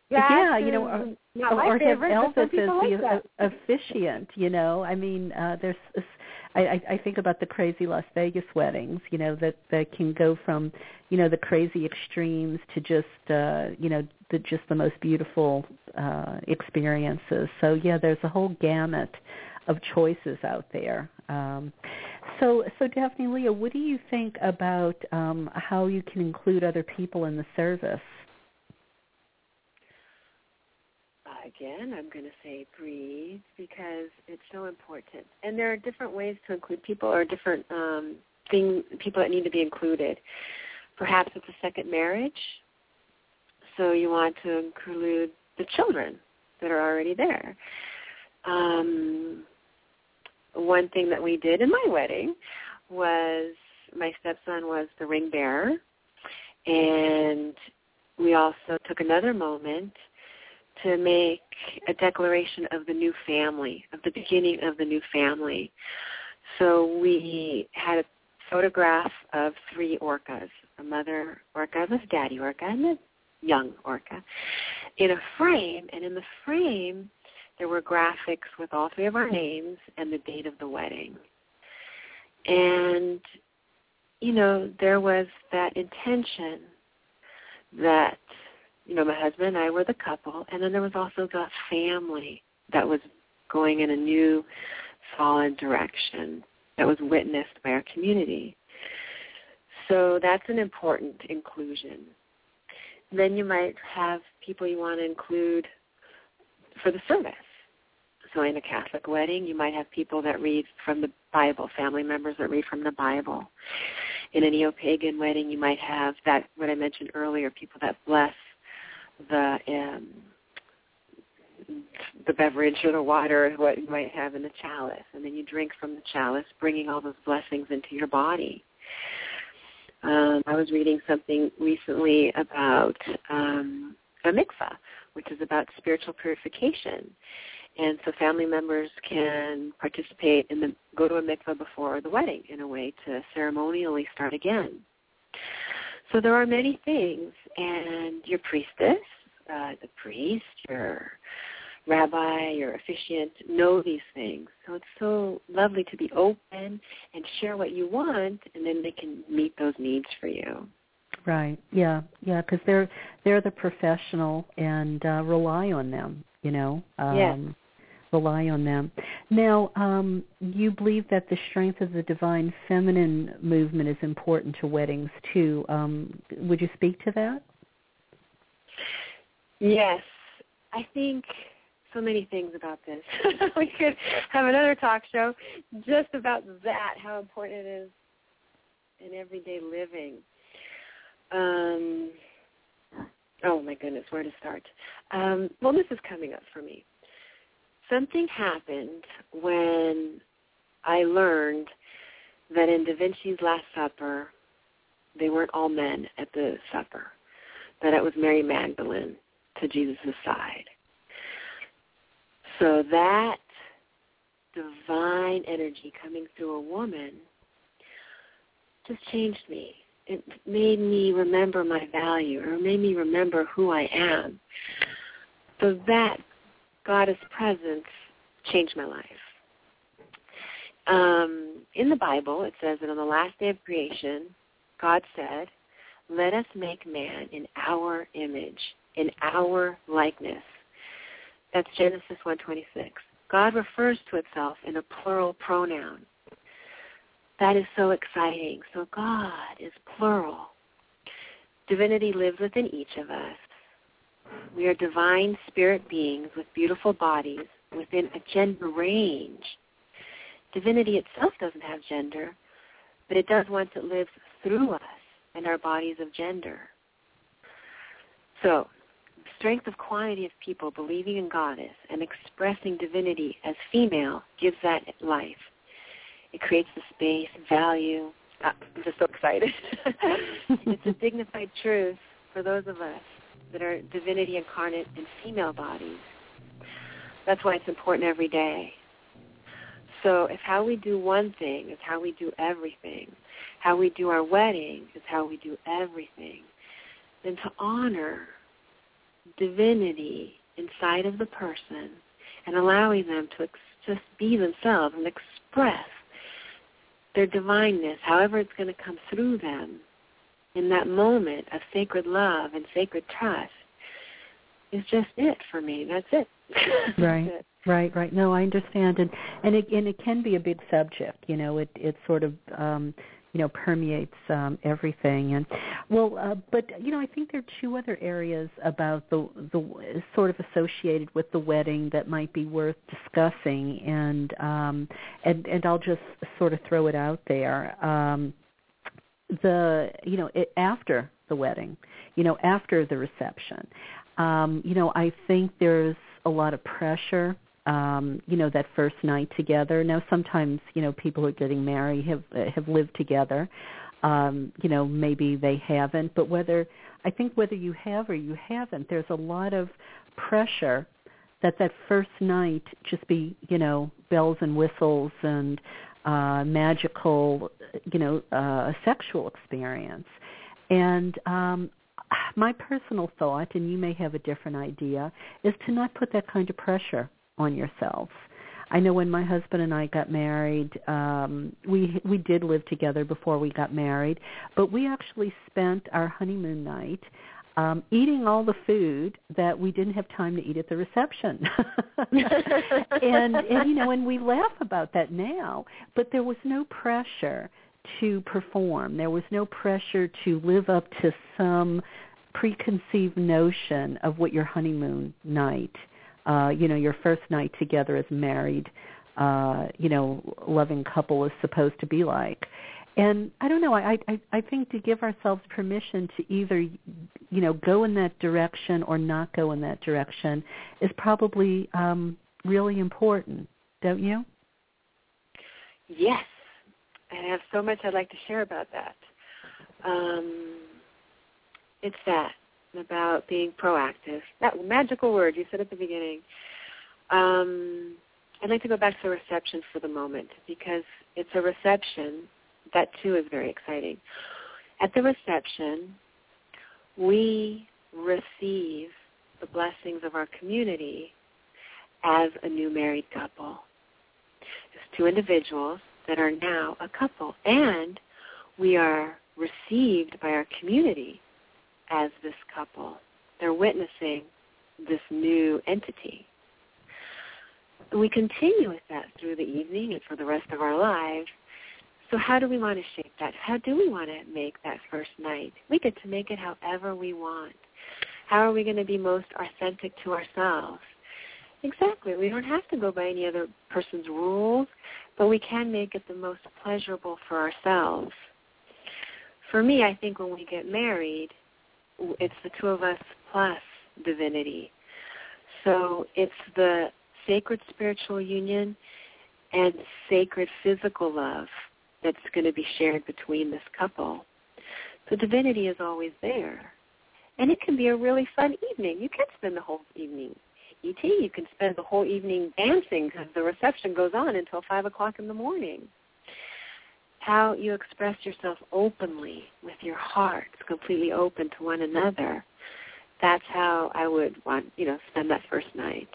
That yeah, you know, or, not or, or favorite, have Elvis as like the uh, officiant, you know. I mean, uh, there's, I, I think about the crazy Las Vegas weddings, you know, that, that can go from, you know, the crazy extremes to just, uh, you know, the, just the most beautiful uh, experiences. So, yeah, there's a whole gamut of choices out there. Um, so, so Daphne Leah, what do you think about um, how you can include other people in the service? Again, I'm going to say breathe, because it's so important. And there are different ways to include people, or different um, things, people that need to be included. Perhaps it's a second marriage, so you want to include the children that are already there. Um, one thing that we did in my wedding was my stepson was the ring bearer, and we also took another moment to make a declaration of the new family, of the beginning of the new family. So we had a photograph of three orcas, a mother orca, a daddy orca, and a young orca, in a frame. And in the frame, there were graphics with all three of our names and the date of the wedding. And, you know, there was that intention that, you know, my husband and I were the couple, and then there was also the family that was going in a new, solid direction that was witnessed by our community. So that's an important inclusion. And then you might have people you want to include for the service. So in a Catholic wedding, you might have people that read from the Bible, family members that read from the Bible. In a neo-pagan wedding, you might have that, what I mentioned earlier, people that bless the um, the beverage or the water, what you might have in the chalice, and then you drink from the chalice, bringing all those blessings into your body. Um, I was reading something recently about um, a mikvah, which is about spiritual purification, and so family members can participate in the go to a mikvah before the wedding in a way to ceremonially start again. So there are many things, and your priestess, uh, the priest, your rabbi, your officiant know these things. So it's so lovely to be open and share what you want, and then they can meet those needs for you. Right, yeah, yeah, because they're, they're the professional, and uh, rely on them, you know. Um, yes. Rely on them. Now, um, you believe that the strength of the divine feminine movement is important to weddings, too. Um, would you speak to that? Yes. I think so many things about this. We could have another talk show just about that, how important it is in everyday living. Um, oh, my goodness, where to start? Um, well, this is coming up for me. something happened when I learned that in Da Vinci's Last Supper, they weren't all men at the supper, that it was Mary Magdalene to Jesus' side. So that divine energy coming through a woman just changed me. It made me remember my value, or made me remember who I am. So that goddess presence changed my life. Um, in the Bible, it says that on the last day of creation, God said, "Let us make man in our image, in our likeness." That's Genesis one twenty-six. God refers to itself in a plural pronoun. That is so exciting. So God is plural. Divinity lives within each of us. We are divine spirit beings with beautiful bodies within a gender range. Divinity itself doesn't have gender, but it does once it lives through us and our bodies of gender. So, strength of quantity of people believing in Goddess and expressing divinity as female gives that life. It creates the space, value. Ah, I'm just so excited. It's a dignified truth for those of us that are divinity incarnate in female bodies. That's why it's important every day. So if how we do one thing is how we do everything, how we do our wedding is how we do everything, then to honor divinity inside of the person and allowing them to ex- just be themselves and express their divineness, however it's going to come through them in that moment of sacred love and sacred trust, is just it for me. That's it. Right. That's it. Right, right. No, I understand, and and it and it can be a big subject. You know, it it sort of um, you know permeates um, everything. And well, uh, but you know, I think there are two other areas about the the sort of associated with the wedding that might be worth discussing. And um, and and I'll just sort of throw it out there. Um, the you know it, after the wedding, you know after the reception, um, you know I think there's a lot of pressure. Um, you know, that first night together. Now, sometimes, you know, people who are getting married have have lived together. Um, you know, maybe they haven't. But whether, I think whether you have or you haven't, there's a lot of pressure that that first night just be, you know, bells and whistles and uh, magical, you know, uh, sexual experience. And um my personal thought, and you may have a different idea, is to not put that kind of pressure on yourself. I know when my husband and I got married, um, we we did live together before we got married, but we actually spent our honeymoon night um, eating all the food that we didn't have time to eat at the reception. and, and, you know, and we laugh about that now, but there was no pressure to perform. There was no pressure to live up to some preconceived notion of what your honeymoon night, uh, you know, your first night together as married, uh, you know, loving couple is supposed to be like. And I don't know, I, I, I think to give ourselves permission to either, you know, go in that direction or not go in that direction is probably um, really important, don't you? Yes. And I have so much I'd like to share about that. Um, it's that, about being proactive. That magical word you said at the beginning. Um, I'd like to go back to the reception for the moment, because it's a reception. That, too, is very exciting. At the reception, we receive the blessings of our community as a new married couple. It's two individuals that are now a couple, and we are received by our community as this couple. They're witnessing this new entity. We continue with that through the evening and for the rest of our lives. So how do we want to shape that? How do we want to make that first night? We get to make it however we want. How are we going to be most authentic to ourselves? Exactly. We don't have to go by any other person's rules, but we can make it the most pleasurable for ourselves. For me, I think when we get married, it's the two of us plus divinity. So it's the sacred spiritual union and sacred physical love that's going to be shared between this couple. So divinity is always there. And it can be a really fun evening. You can spend the whole evening E T. You can spend the whole evening dancing because the reception goes on until five o'clock in the morning. How you express yourself openly with your heart, completely open to one another. That's how I would want, you know, spend that first night.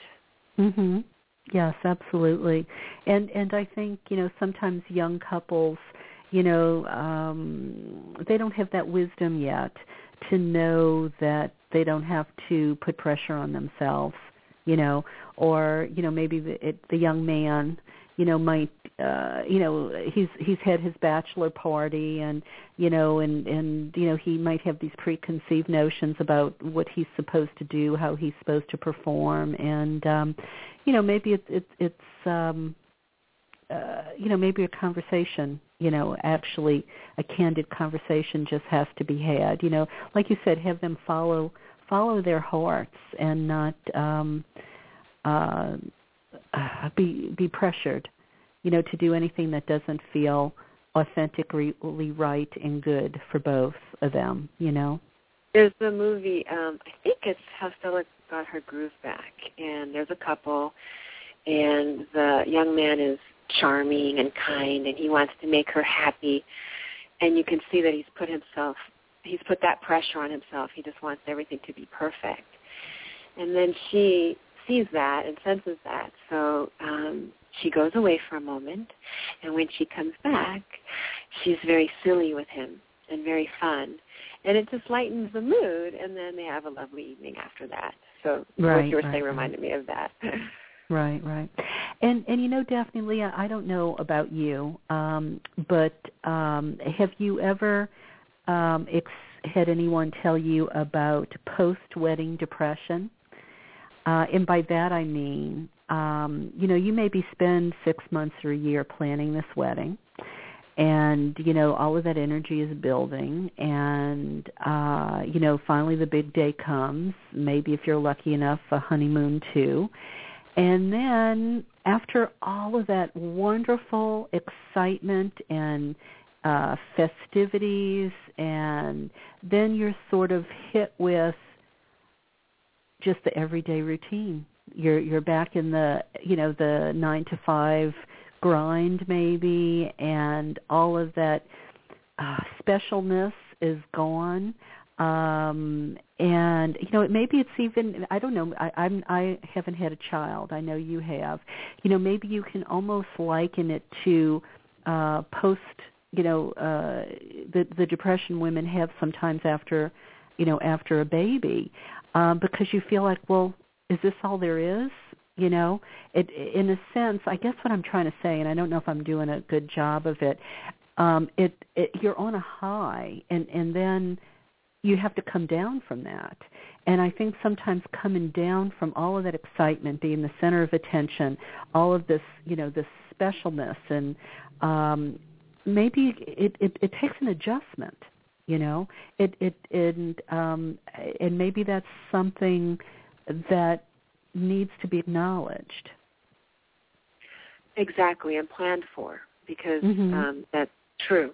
Mm-hmm. Yes, absolutely. And and I think, you know, sometimes young couples, you know, um, they don't have that wisdom yet to know that they don't have to put pressure on themselves, you know, or, you know, maybe the, it, the young man, you know, might, uh, you know, he's he's had his bachelor party and, you know, and, and, you know, he might have these preconceived notions about what he's supposed to do, how he's supposed to perform. And, um, you know, maybe it, it, it's, um, uh, you know, maybe a conversation, you know, actually a candid conversation just has to be had. You know, like you said, have them follow follow their hearts and not um, uh, be be pressured, you know, to do anything that doesn't feel authentically right and good for both of them, you know. There's the movie, um, I think it's How Stella Got Her Groove Back, and there's a couple, and the young man is charming and kind, and he wants to make her happy, and you can see that he's put himself he's put that pressure on himself. He just wants everything to be perfect. And then she sees that and senses that. So um, she goes away for a moment, and when she comes back, she's very silly with him and very fun. And it just lightens the mood, and then they have a lovely evening after that. So right, what you were right, saying reminded right. me of that. Right, right. And, and you know, Daphne Leah, I don't know about you, um, but um, have you ever... Um, it's had anyone tell you about post-wedding depression? Uh, and by that I mean, um, you know, you maybe spend six months or a year planning this wedding, and, you know, all of that energy is building, and, uh, you know, finally the big day comes, maybe if you're lucky enough, a honeymoon too. And then after all of that wonderful excitement and Uh, festivities, and then you're sort of hit with just the everyday routine. You're you're back in the, you know, the nine to five grind maybe, and all of that uh, specialness is gone. Um, and you know, maybe it's even I don't know. I I'm, I haven't had a child. I know you have. You know, maybe you can almost liken it to uh, post. you know, uh, the, the depression women have sometimes after, you know, after a baby, um, because you feel like, well, is this all there is? You know, it, in a sense, I guess what I'm trying to say, and I don't know if I'm doing a good job of it, um, it, it you're on a high, and, and then you have to come down from that. And I think sometimes coming down from all of that excitement, being the center of attention, all of this, you know, this specialness and, um, maybe it, it, it takes an adjustment, you know, it, it, and, um, and maybe that's something that needs to be acknowledged. Exactly, and planned for, because mm-hmm. um, that's true.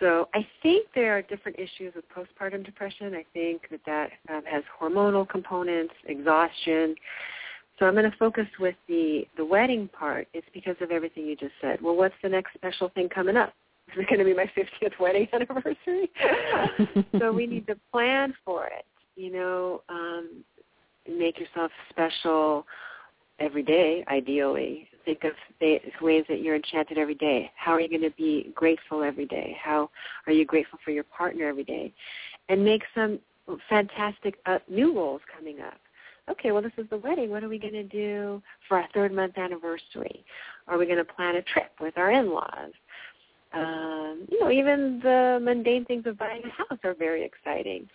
So I think there are different issues with postpartum depression. I think that that um, has hormonal components, exhaustion. So I'm going to focus with the, the wedding part. It's because of everything you just said. Well, what's the next special thing coming up? Is it going to be my fiftieth wedding anniversary? So we need to plan for it, you know, um, make yourself special every day, ideally. Think of ways that you're enchanted every day. How are you going to be grateful every day? How are you grateful for your partner every day? And make some fantastic uh, new roles coming up. Okay, well, this is the wedding. What are we going to do for our third-month anniversary? Are we going to plan a trip with our in-laws? Um, you know, even the mundane things of buying a house are very exciting.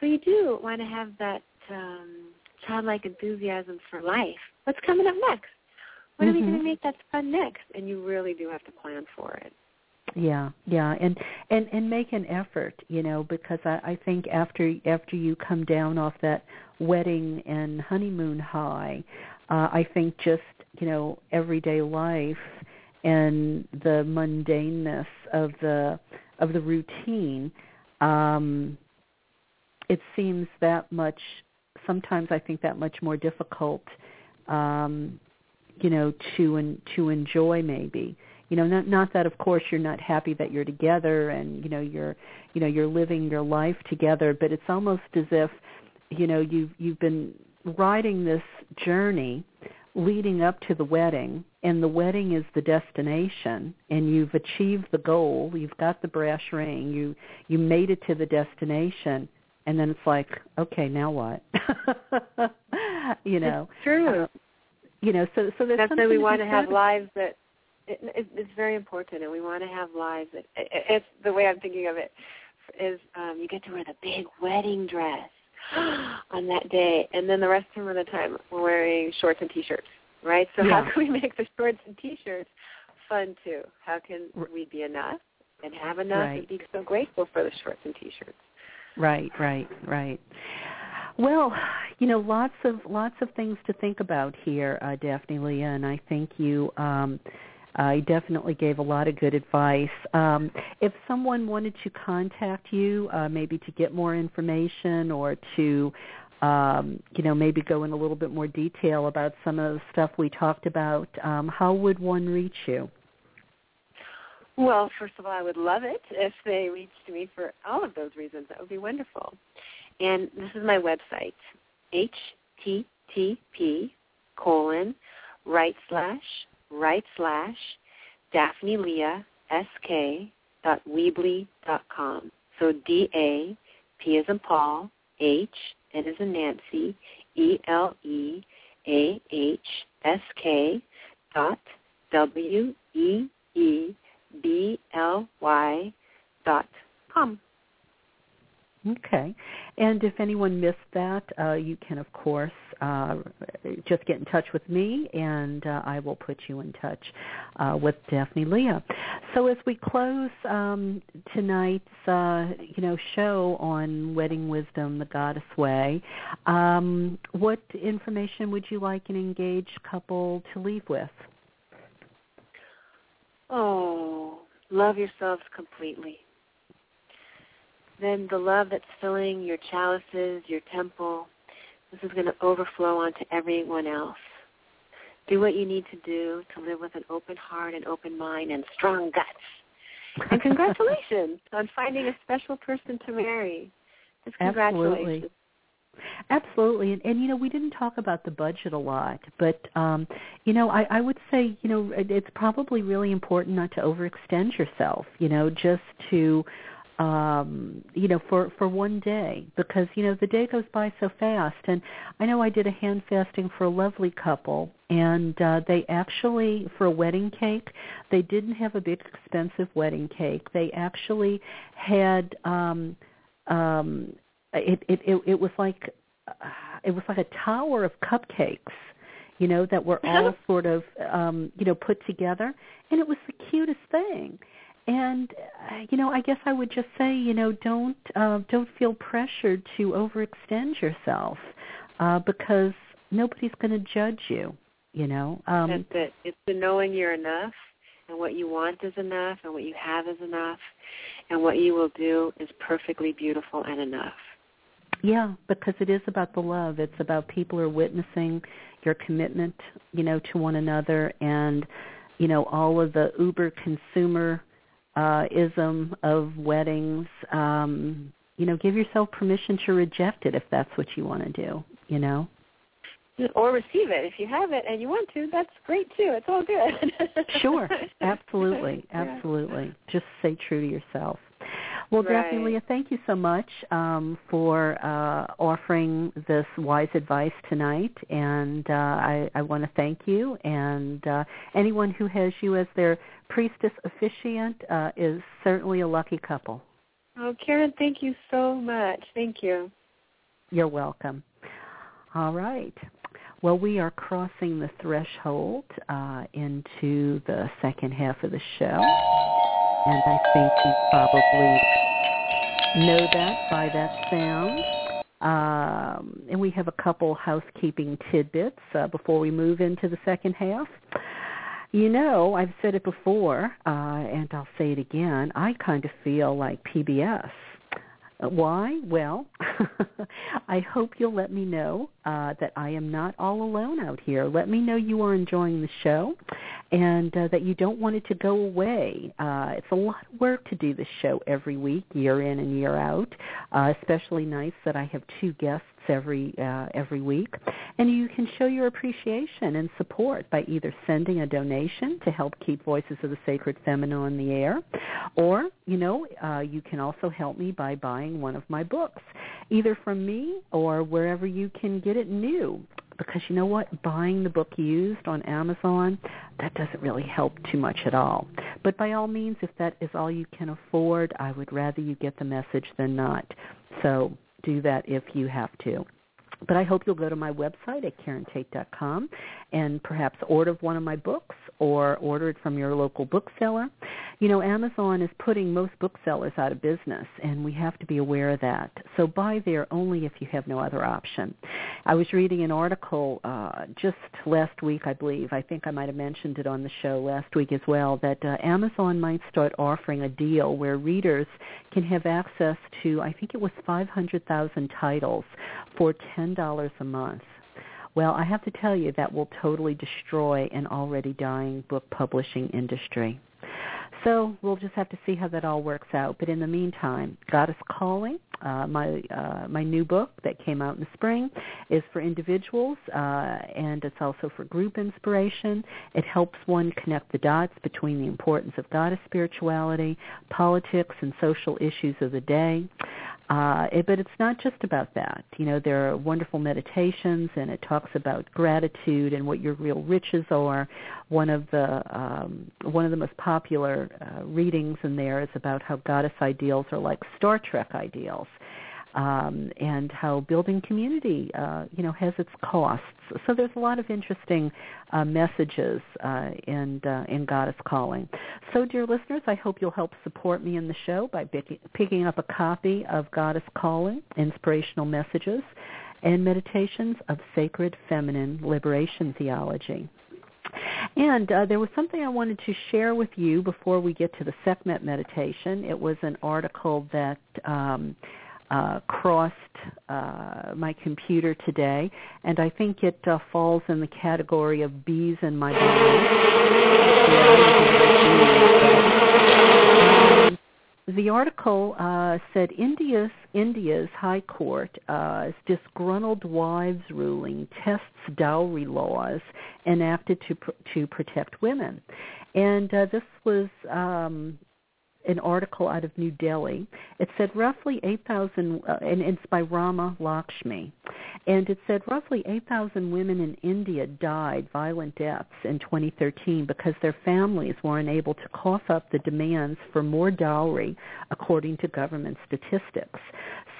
So you do want to have that um, childlike enthusiasm for life. What's coming up next? What mm-hmm. are we going to make that's fun next? And you really do have to plan for it. Yeah, yeah, and, and, and make an effort, you know, because I, I think after after you come down off that wedding and honeymoon high, uh, I think just, you know, everyday life and the mundaneness of the of the routine, um, it seems that much, sometimes I think that much more difficult, um, you know, to en- to enjoy maybe. You know, not not that, of course, you're not happy that you're together and, you know, you're, you know, you're living your life together, but it's almost as if, you know, you've, you've been riding this journey leading up to the wedding, and the wedding is the destination, and you've achieved the goal, you've got the brass ring, you, you made it to the destination, and then it's like, okay, now what? You know. It's true. Uh, you know, so, so there's That's something why we want to have lives that, It, it, it's very important, and we want to have lives. It, it, it's the way I'm thinking of it is um, you get to wear the big wedding dress on that day, and then the rest of the time we're wearing shorts and T-shirts, right? So yeah. How can we make the shorts and T-shirts fun, too? How can we be enough and have enough right. and be so grateful for the shorts and T-shirts? Right, right, right. Well, you know, lots of, lots of things to think about here, uh, Daphne Leah, and I think you... Um, I definitely gave a lot of good advice. Um, if someone wanted to contact you, uh, maybe to get more information or to, um, you know, maybe go in a little bit more detail about some of the stuff we talked about, um, how would one reach you? Well, first of all, I would love it if they reached me for all of those reasons. That would be wonderful. And this is my website, http colon right slash right slash Daphne Leah S K dot Weebly dot com. So D A P as in Paul, H N as in Nancy, E L E A H S K dot W E E B L Y dot com. Okay. And if anyone missed that, uh, you can, of course, uh, just get in touch with me, and uh, I will put you in touch uh, with Daphne Leah. So as we close um, tonight's, uh, you know, show on Wedding Wisdom, The Goddess Way, um, what information would you like an engaged couple to leave with? Oh, love yourselves completely. Then the love that's filling your chalices, your temple, this is going to overflow onto everyone else. Do what you need to do to live with an open heart and open mind and strong guts. And congratulations on finding a special person to marry. Just congratulations. Absolutely. Absolutely. And, and, you know, we didn't talk about the budget a lot, but, um, you know, I, I would say, you know, it, it's probably really important not to overextend yourself, you know, just to... Um, you know, for, for one day, because, you know, the day goes by so fast. And I know I did a hand fasting for a lovely couple, and uh, they actually, for a wedding cake, they didn't have a big expensive wedding cake. They actually had, um, um, it, it, it, it was like, uh, it was like a tower of cupcakes, you know, that were all sort of, um, you know, put together. And it was the cutest thing. And, you know, I guess I would just say, you know, don't uh, don't feel pressured to overextend yourself uh, because nobody's going to judge you, you know. Um, That's it. It's the knowing you're enough, and what you want is enough, and what you have is enough, and what you will do is perfectly beautiful and enough. Yeah, because it is about the love. It's about people are witnessing your commitment, you know, to one another, and, you know, all of the uber consumer Uh, ism of weddings, um, you know, give yourself permission to reject it if that's what you want to do, you know. Or receive it. If you have it and you want to, that's great, too. It's all good. Sure. Absolutely. Absolutely. Yeah. Just stay true to yourself. Well, right. Daphne Leah, thank you so much um, for uh, offering this wise advice tonight, and uh, I, I want to thank you. And uh, anyone who has you as their priestess officiant uh, is certainly a lucky couple. Oh, Karen, thank you so much. Thank you. You're welcome. All right. Well, we are crossing the threshold uh, into the second half of the show. And I think you probably know that by that sound. Um, and we have a couple housekeeping tidbits uh, before we move into the second half. You know, I've said it before, uh, and I'll say it again, I kind of feel like P B S. Why? Well, I hope you'll let me know uh, that I am not all alone out here. Let me know you are enjoying the show and uh, that you don't want it to go away. Uh, it's a lot of work to do this show every week, year in and year out. Uh, especially nice that I have two guests every uh, every week. And you can show your appreciation and support by either sending a donation to help keep Voices of the Sacred Feminine on the air, or, you know, uh, you can also help me by buying one of my books, either from me or wherever you can get it new. Because you know what? Buying the book used on Amazon, that doesn't really help too much at all. But by all means, if that is all you can afford, I would rather you get the message than not. So do that if you have to. But I hope you'll go to my website at karen tate dot com and perhaps order one of my books or order it from your local bookseller. You know, Amazon is putting most booksellers out of business, and we have to be aware of that. So buy there only if you have no other option. I was reading an article uh, just last week, I believe. I think I might have mentioned it on the show last week as well, that uh, Amazon might start offering a deal where readers can have access to, I think it was five hundred thousand titles for ten dollars a month. Well, I have to tell you, that will totally destroy an already dying book publishing industry. So we'll just have to see how that all works out. But in the meantime, Goddess Calling, uh, my uh, my new book that came out in the spring, is for individuals, uh, and it's also for group inspiration. It helps one connect the dots between the importance of goddess spirituality, politics, and social issues of the day. Uh, it, but it's not just about that. You know, there are wonderful meditations, and it talks about gratitude and what your real riches are. One of the um, one of the most popular uh, readings in there is about how goddess ideals are like Star Trek ideals, um, and how building community, uh, you know, has its costs. So there's a lot of interesting uh, messages uh, in uh, in Goddess Calling. So, dear listeners, I hope you'll help support me in the show by picking up a copy of Goddess Calling, Inspirational Messages and Meditations of Sacred Feminine Liberation Theology. And uh, there was something I wanted to share with you before we get to the Sekhmet meditation. It was an article that um, uh, crossed uh, my computer today, and I think it uh, falls in the category of bees in my body. The article uh, said India's, India's High Court's uh, disgruntled wives ruling tests dowry laws enacted to pr- to protect women. And uh, this was um, an article out of New Delhi. It said roughly eight thousand, uh, and it's by Rama Lakshmi, and it said roughly eight thousand women in India died violent deaths in twenty thirteen because their families were unable to cough up the demands for more dowry, according to government statistics.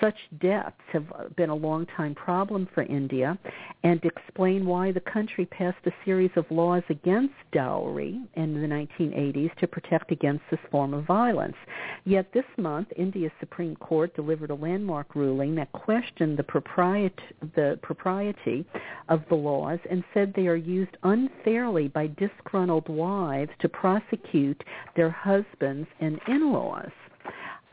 Such deaths have been a long-time problem for India and explain why the country passed a series of laws against dowry in the nineteen eighties to protect against this form of violence. Yet this month, India's Supreme Court delivered a landmark ruling that questioned the propriety, the propriety of the laws and said they are used unfairly by disgruntled wives to prosecute their husbands and in-laws.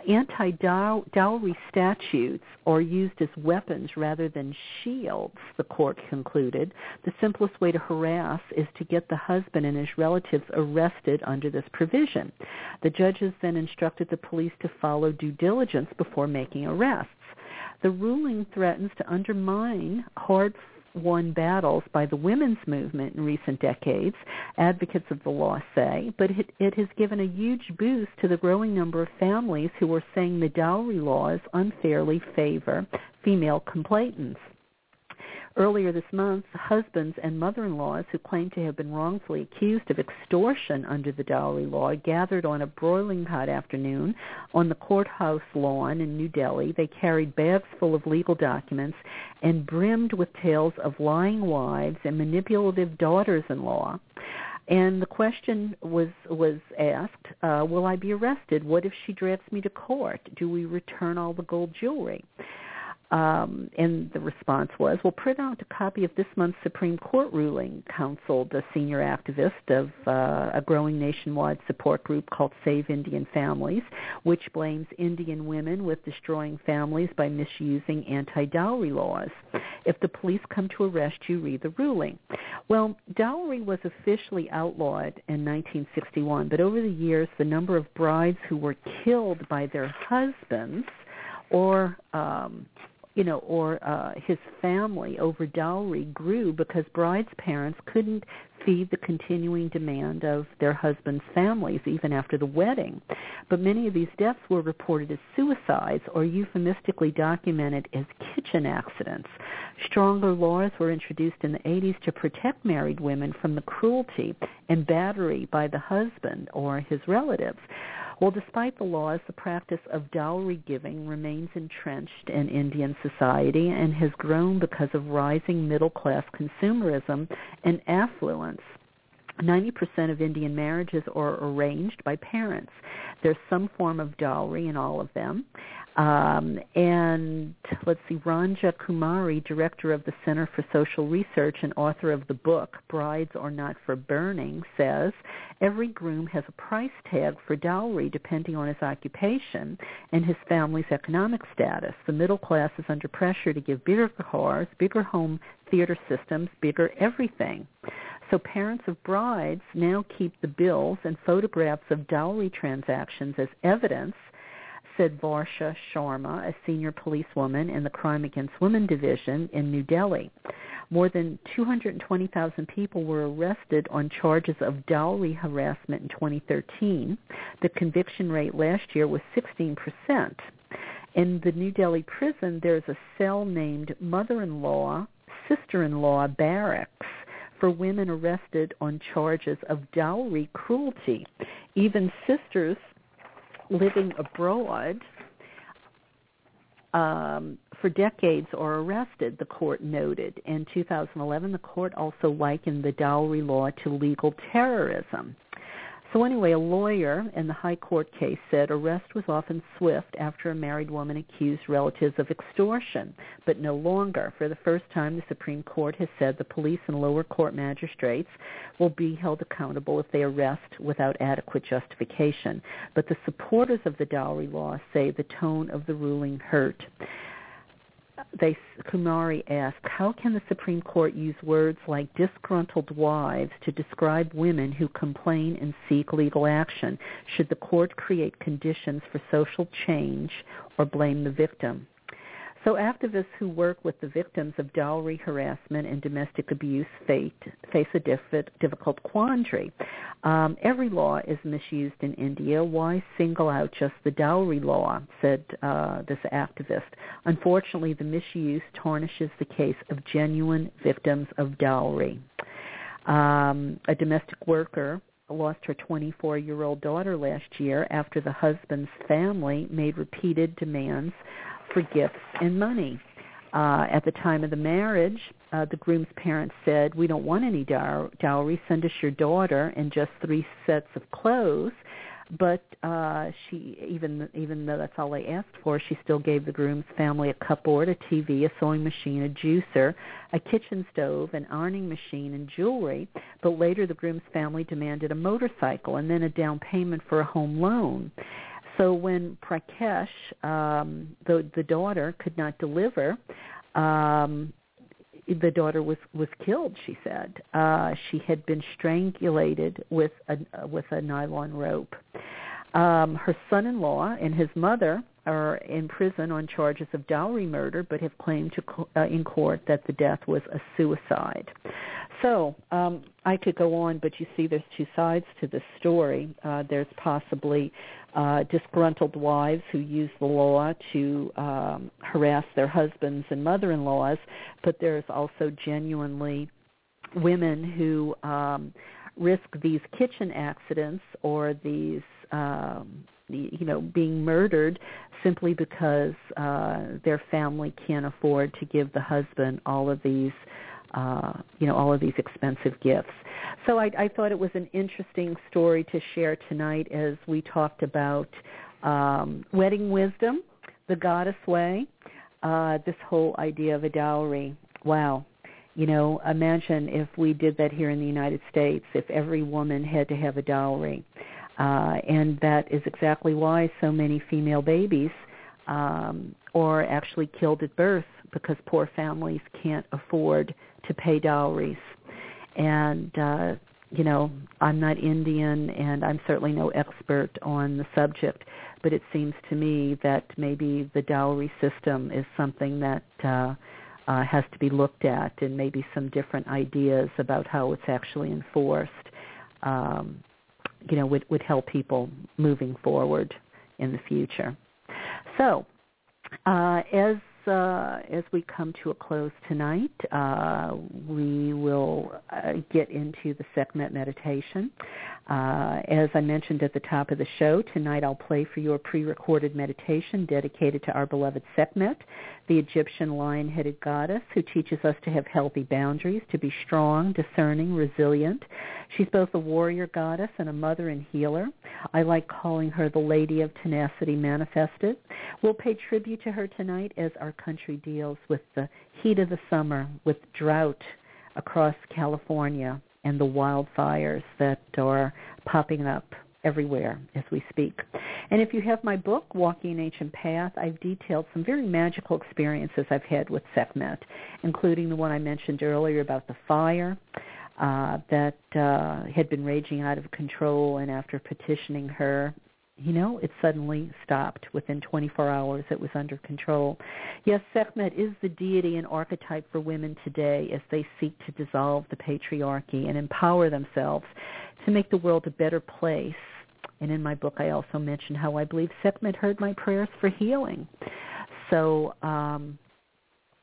Anti-dowry statutes are used as weapons rather than shields, the court concluded. The simplest way to harass is to get the husband and his relatives arrested under this provision. The judges then instructed the police to follow due diligence before making arrests. The ruling threatens to undermine hard won battles by the women's movement in recent decades, advocates of the law say, but it, it has given a huge boost to the growing number of families who are saying the dowry laws unfairly favor female complainants. Earlier this month, husbands and mother-in-laws who claim to have been wrongfully accused of extortion under the dowry law gathered on a broiling hot afternoon on the courthouse lawn in New Delhi. They carried bags full of legal documents and brimmed with tales of lying wives and manipulative daughters-in-law. And the question was was asked, uh, will I be arrested? What if she drags me to court? Do we return all the gold jewelry? Um, and the response was, well, print out a copy of this month's Supreme Court ruling, counseled a senior activist of uh, a growing nationwide support group called Save Indian Families, which blames Indian women with destroying families by misusing anti-dowry laws. If the police come to arrest you, read the ruling. Well, dowry was officially outlawed in nineteen sixty-one, but over the years, the number of brides who were killed by their husbands or um, you know, or uh, his family over dowry grew because brides' parents couldn't feed the continuing demand of their husbands' families even after the wedding. But many of these deaths were reported as suicides or euphemistically documented as kitchen accidents. Stronger laws were introduced in the eighties to protect married women from the cruelty and battery by the husband or his relatives. Well, despite the laws, the practice of dowry giving remains entrenched in Indian society and has grown because of rising middle-class consumerism and affluence. ninety percent of Indian marriages are arranged by parents. There's some form of dowry in all of them. Um, and let's see, Ranja Kumari, director of the Center for Social Research and author of the book, Brides Are Not for Burning, says, every groom has a price tag for dowry depending on his occupation and his family's economic status. The middle class is under pressure to give bigger cars, bigger home theater systems, bigger everything. So parents of brides now keep the bills and photographs of dowry transactions as evidence, said Varsha Sharma, a senior policewoman in the Crime Against Women Division in New Delhi. More than two hundred twenty thousand people were arrested on charges of dowry harassment in twenty thirteen. The conviction rate last year was sixteen percent. In the New Delhi prison, there's a cell named Mother-in-Law, Sister-in-Law Barracks for women arrested on charges of dowry cruelty. Even sisters living abroad um, for decades are arrested, the court noted. In two thousand eleven, the court also likened the dowry law to legal terrorism. So anyway, a lawyer in the high court case said arrest was often swift after a married woman accused relatives of extortion, but no longer. For the first time, the Supreme Court has said the police and lower court magistrates will be held accountable if they arrest without adequate justification. But the supporters of the dowry law say the tone of the ruling hurt. They, Kumari asks, how can the Supreme Court use words like disgruntled wives to describe women who complain and seek legal action? Should the court create conditions for social change or blame the victim? So activists who work with the victims of dowry harassment and domestic abuse face, face a diff- difficult quandary. Um, every law is misused in India. Why single out just the dowry law, said uh, this activist. Unfortunately, the misuse tarnishes the case of genuine victims of dowry. Um, a domestic worker lost her twenty-four-year-old daughter last year after the husband's family made repeated demands for gifts and money. Uh, at the time of the marriage, uh, the groom's parents said, we don't want any dow- dowry, send us your daughter and just three sets of clothes. But uh, she, even even though that's all they asked for, she still gave the groom's family a cupboard, a T V, a sewing machine, a juicer, a kitchen stove, an ironing machine, and jewelry. But later the groom's family demanded a motorcycle and then a down payment for a home loan. So when Prakash, um, the, the daughter, could not deliver, um, the daughter was, was killed, she said. Uh, she had been strangulated with a, with a nylon rope. Um, her son-in-law and his mother are in prison on charges of dowry murder, but have claimed to co- uh, in court that the death was a suicide. So um, I could go on, but you see there's two sides to this story. Uh, there's possibly uh, disgruntled wives who use the law to um, harass their husbands and mother-in-laws, but there's also genuinely women who um, risk these kitchen accidents or these um, you know, being murdered simply because uh, their family can't afford to give the husband all of these, uh, you know, all of these expensive gifts. So I, I thought it was an interesting story to share tonight as we talked about um, Wedding Wisdom, The Goddess Way, uh, this whole idea of a dowry. Wow. You know, imagine if we did that here in the United States, if every woman had to have a dowry. Uh, and that is exactly why so many female babies um, are actually killed at birth, because poor families can't afford to pay dowries. And, uh, you know, I'm not Indian, and I'm certainly no expert on the subject, but it seems to me that maybe the dowry system is something that uh, uh, has to be looked at, and maybe some different ideas about how it's actually enforced, um, you know, would, would help people moving forward in the future. So uh, as Uh, as we come to a close tonight, uh, we will uh, get into the Sekhmet meditation. Uh, as I mentioned at the top of the show, tonight I'll play for you a pre-recorded meditation dedicated to our beloved Sekhmet, the Egyptian lion-headed goddess who teaches us to have healthy boundaries, to be strong, discerning, resilient. She's both a warrior goddess and a mother and healer. I like calling her the Lady of Tenacity Manifested. We'll pay tribute to her tonight as our country deals with the heat of the summer, with drought across California, and the wildfires that are popping up everywhere as we speak. And if you have my book, Walking an Ancient Path, I've detailed some very magical experiences I've had with Sekhmet, including the one I mentioned earlier about the fire uh, that uh, had been raging out of control, and after petitioning her, you know, it suddenly stopped. Within twenty-four hours, it was under control. Yes, Sekhmet is the deity and archetype for women today as they seek to dissolve the patriarchy and empower themselves to make the world a better place. And in my book, I also mentioned how I believe Sekhmet heard my prayers for healing. So, um,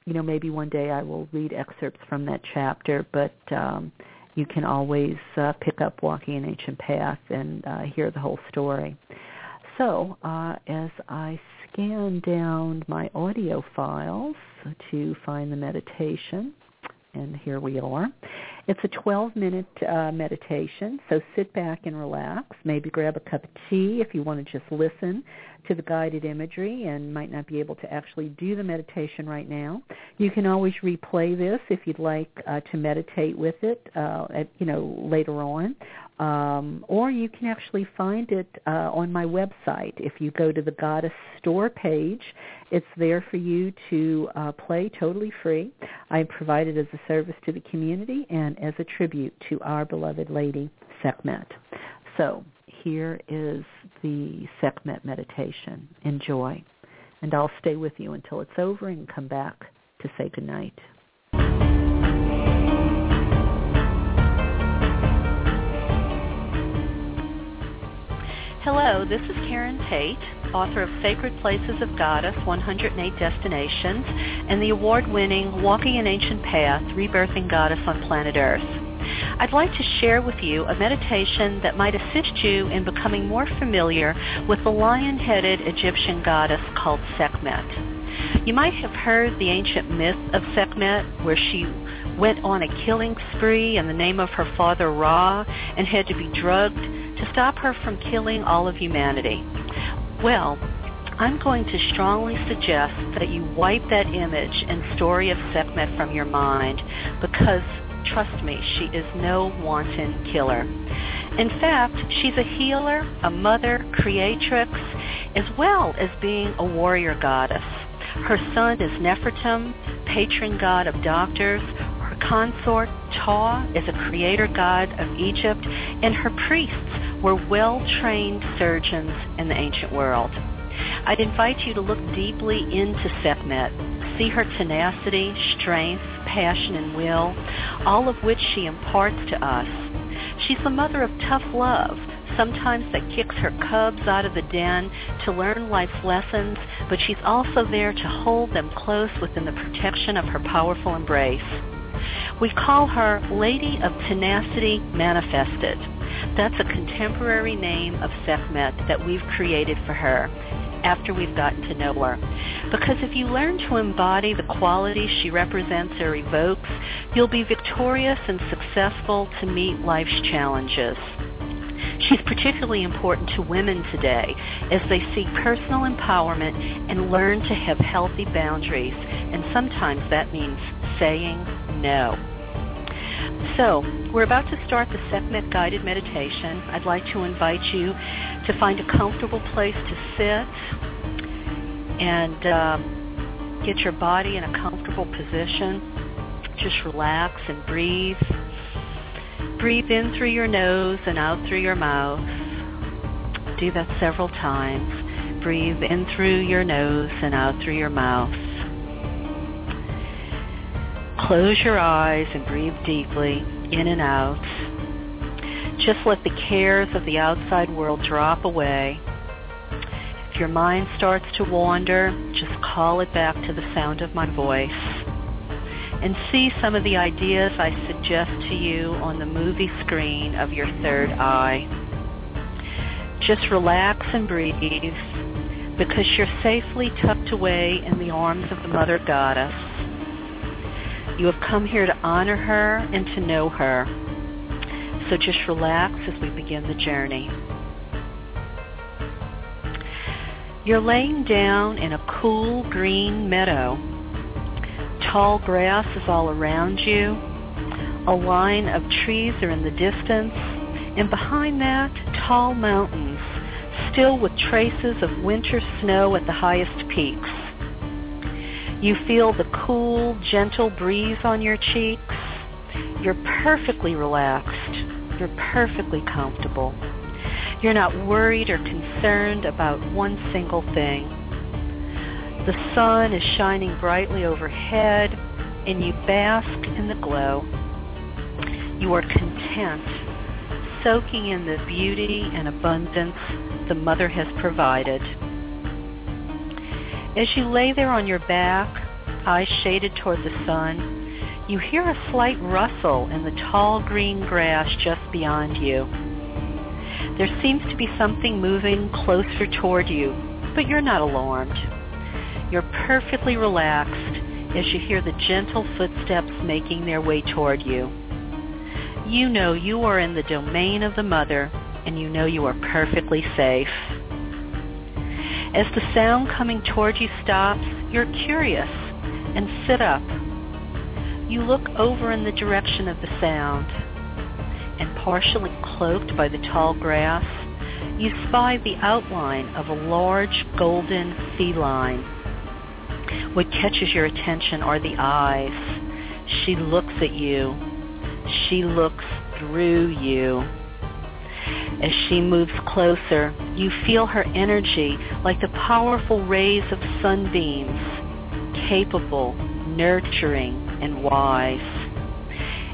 you know, maybe one day I will read excerpts from that chapter, but um, you can always uh, pick up Walking an Ancient Path and uh, hear the whole story. So uh, as I scan down my audio files to find the meditation, and here we are. It's a twelve-minute uh, meditation, so sit back and relax. Maybe grab a cup of tea if you want to just listen to the guided imagery and might not be able to actually do the meditation right now. You can always replay this if you'd like uh, to meditate with it, uh, at, you know, later on. Um, or you can actually find it uh, on my website. If you go to the Goddess Store page, it's there for you to uh, play totally free. I provide it as a service to the community and as a tribute to our beloved lady, Sekhmet. So here is the Sekhmet meditation. Enjoy. And I'll stay with you until it's over and come back to say goodnight. Hello, this is Karen Tate, author of Sacred Places of Goddess, one hundred eight Destinations, and the award-winning Walking an Ancient Path, Rebirthing Goddess on Planet Earth. I'd like to share with you a meditation that might assist you in becoming more familiar with the lion-headed Egyptian goddess called Sekhmet. You might have heard the ancient myth of Sekhmet, where she went on a killing spree in the name of her father Ra and had to be drugged to stop her from killing all of humanity. Well, I'm going to strongly suggest that you wipe that image and story of Sekhmet from your mind, because, trust me, she is no wanton killer. In fact, she's a healer, a mother, creatrix, as well as being a warrior goddess. Her son is Nefertum, patron god of doctors. Her consort, Ta, is a creator god of Egypt, and her priests were well-trained surgeons in the ancient world. I'd invite you to look deeply into Sekhmet, see her tenacity, strength, passion, and will, all of which she imparts to us. She's the mother of tough love, sometimes that kicks her cubs out of the den to learn life's lessons, but she's also there to hold them close within the protection of her powerful embrace. We call her Lady of Tenacity Manifested. That's a contemporary name of Sekhmet that we've created for her after we've gotten to know her. Because if you learn to embody the qualities she represents or evokes, you'll be victorious and successful to meet life's challenges. She's particularly important to women today as they seek personal empowerment and learn to have healthy boundaries, and sometimes that means saying no. So, we're about to start the Sekhmet guided meditation. I'd like to invite you to find a comfortable place to sit and um, get your body in a comfortable position. Just relax and breathe. Breathe in through your nose and out through your mouth. Do that several times. Breathe in through your nose and out through your mouth. Close your eyes and breathe deeply in and out. Just let the cares of the outside world drop away. If your mind starts to wander, just call it back to the sound of my voice. And see some of the ideas I suggest to you on the movie screen of your third eye. Just relax and breathe, because you're safely tucked away in the arms of the Mother Goddess. You have come here to honor her and to know her. So just relax as we begin the journey. You're laying down in a cool green meadow. Tall grass is all around you. A line of trees are in the distance, and behind that, tall mountains, still with traces of winter snow at the highest peaks. You feel the cool, gentle breeze on your cheeks. You're perfectly relaxed. You're perfectly comfortable. You're not worried or concerned about one single thing. The sun is shining brightly overhead, and you bask in the glow. You are content, soaking in the beauty and abundance the Mother has provided. As you lay there on your back, eyes shaded toward the sun, you hear a slight rustle in the tall green grass just beyond you. There seems to be something moving closer toward you, but you're not alarmed. You're perfectly relaxed as you hear the gentle footsteps making their way toward you. You know you are in the domain of the Mother, and you know you are perfectly safe. As the sound coming toward you stops, you're curious and sit up. You look over in the direction of the sound, and partially cloaked by the tall grass, you spy the outline of a large golden feline. What catches your attention are the eyes. She looks at you. She looks through you. As she moves closer, you feel her energy like the powerful rays of sunbeams, capable, nurturing, and wise.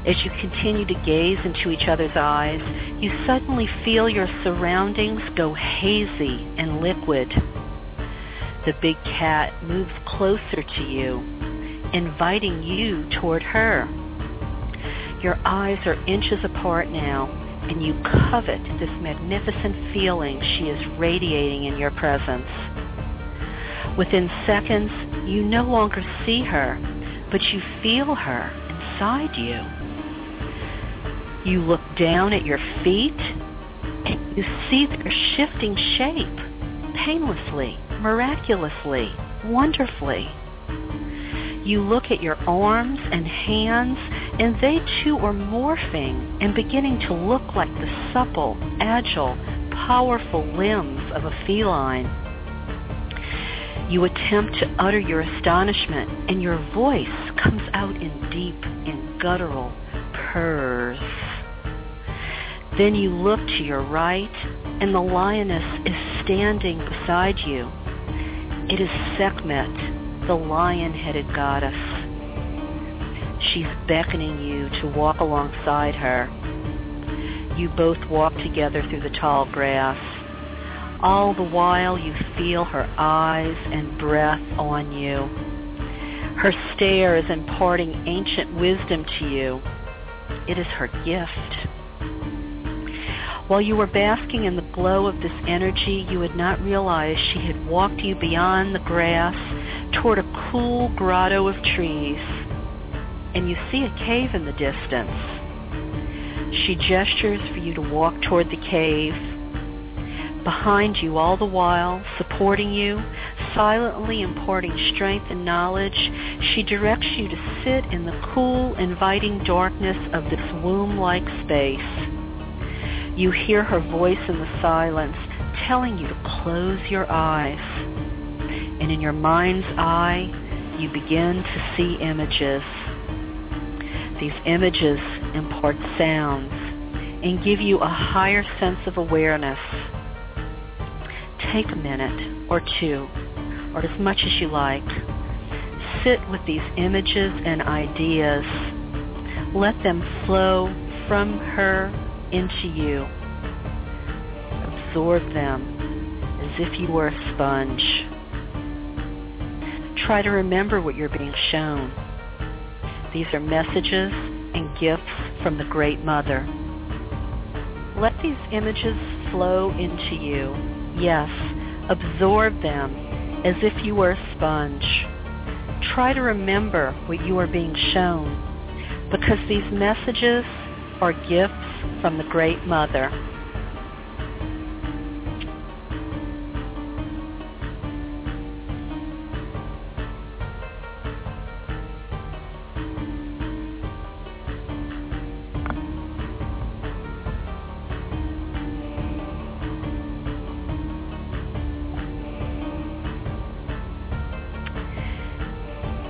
As you continue to gaze into each other's eyes, you suddenly feel your surroundings go hazy and liquid. The big cat moves closer to you, inviting you toward her. Your eyes are inches apart now, and you covet this magnificent feeling she is radiating in your presence. Within seconds, you no longer see her, but you feel her inside you. You look down at your feet, and you see their shifting shape, painlessly, miraculously, wonderfully. You look at your arms and hands, and they too are morphing and beginning to look like the supple, agile, powerful limbs of a feline. You attempt to utter your astonishment, and your voice comes out in deep and guttural purrs. Then you look to your right, and the lioness is standing beside you. It is Sekhmet, the lion-headed goddess. She's beckoning you to walk alongside her. You both walk together through the tall grass. All the while you feel her eyes and breath on you. Her stare is imparting ancient wisdom to you. It is her gift. While you were basking in the glow of this energy, you had not realized she had walked you beyond the grass toward a cool grotto of trees, and you see a cave in the distance. She gestures for you to walk toward the cave. Behind you all the while, supporting you, silently imparting strength and knowledge, she directs you to sit in the cool, inviting darkness of this womb-like space. You hear her voice in the silence, telling you to close your eyes. And in your mind's eye, you begin to see images. These images impart sounds and give you a higher sense of awareness. Take a minute or two, or as much as you like. Sit with these images and ideas. Let them flow from her into you. Absorb them as if you were a sponge. Try to remember what you're being shown. These are messages and gifts from the Great Mother. Let these images flow into you. Yes, absorb them as if you were a sponge. Try to remember what you are being shown, because these messages are gifts from the Great Mother.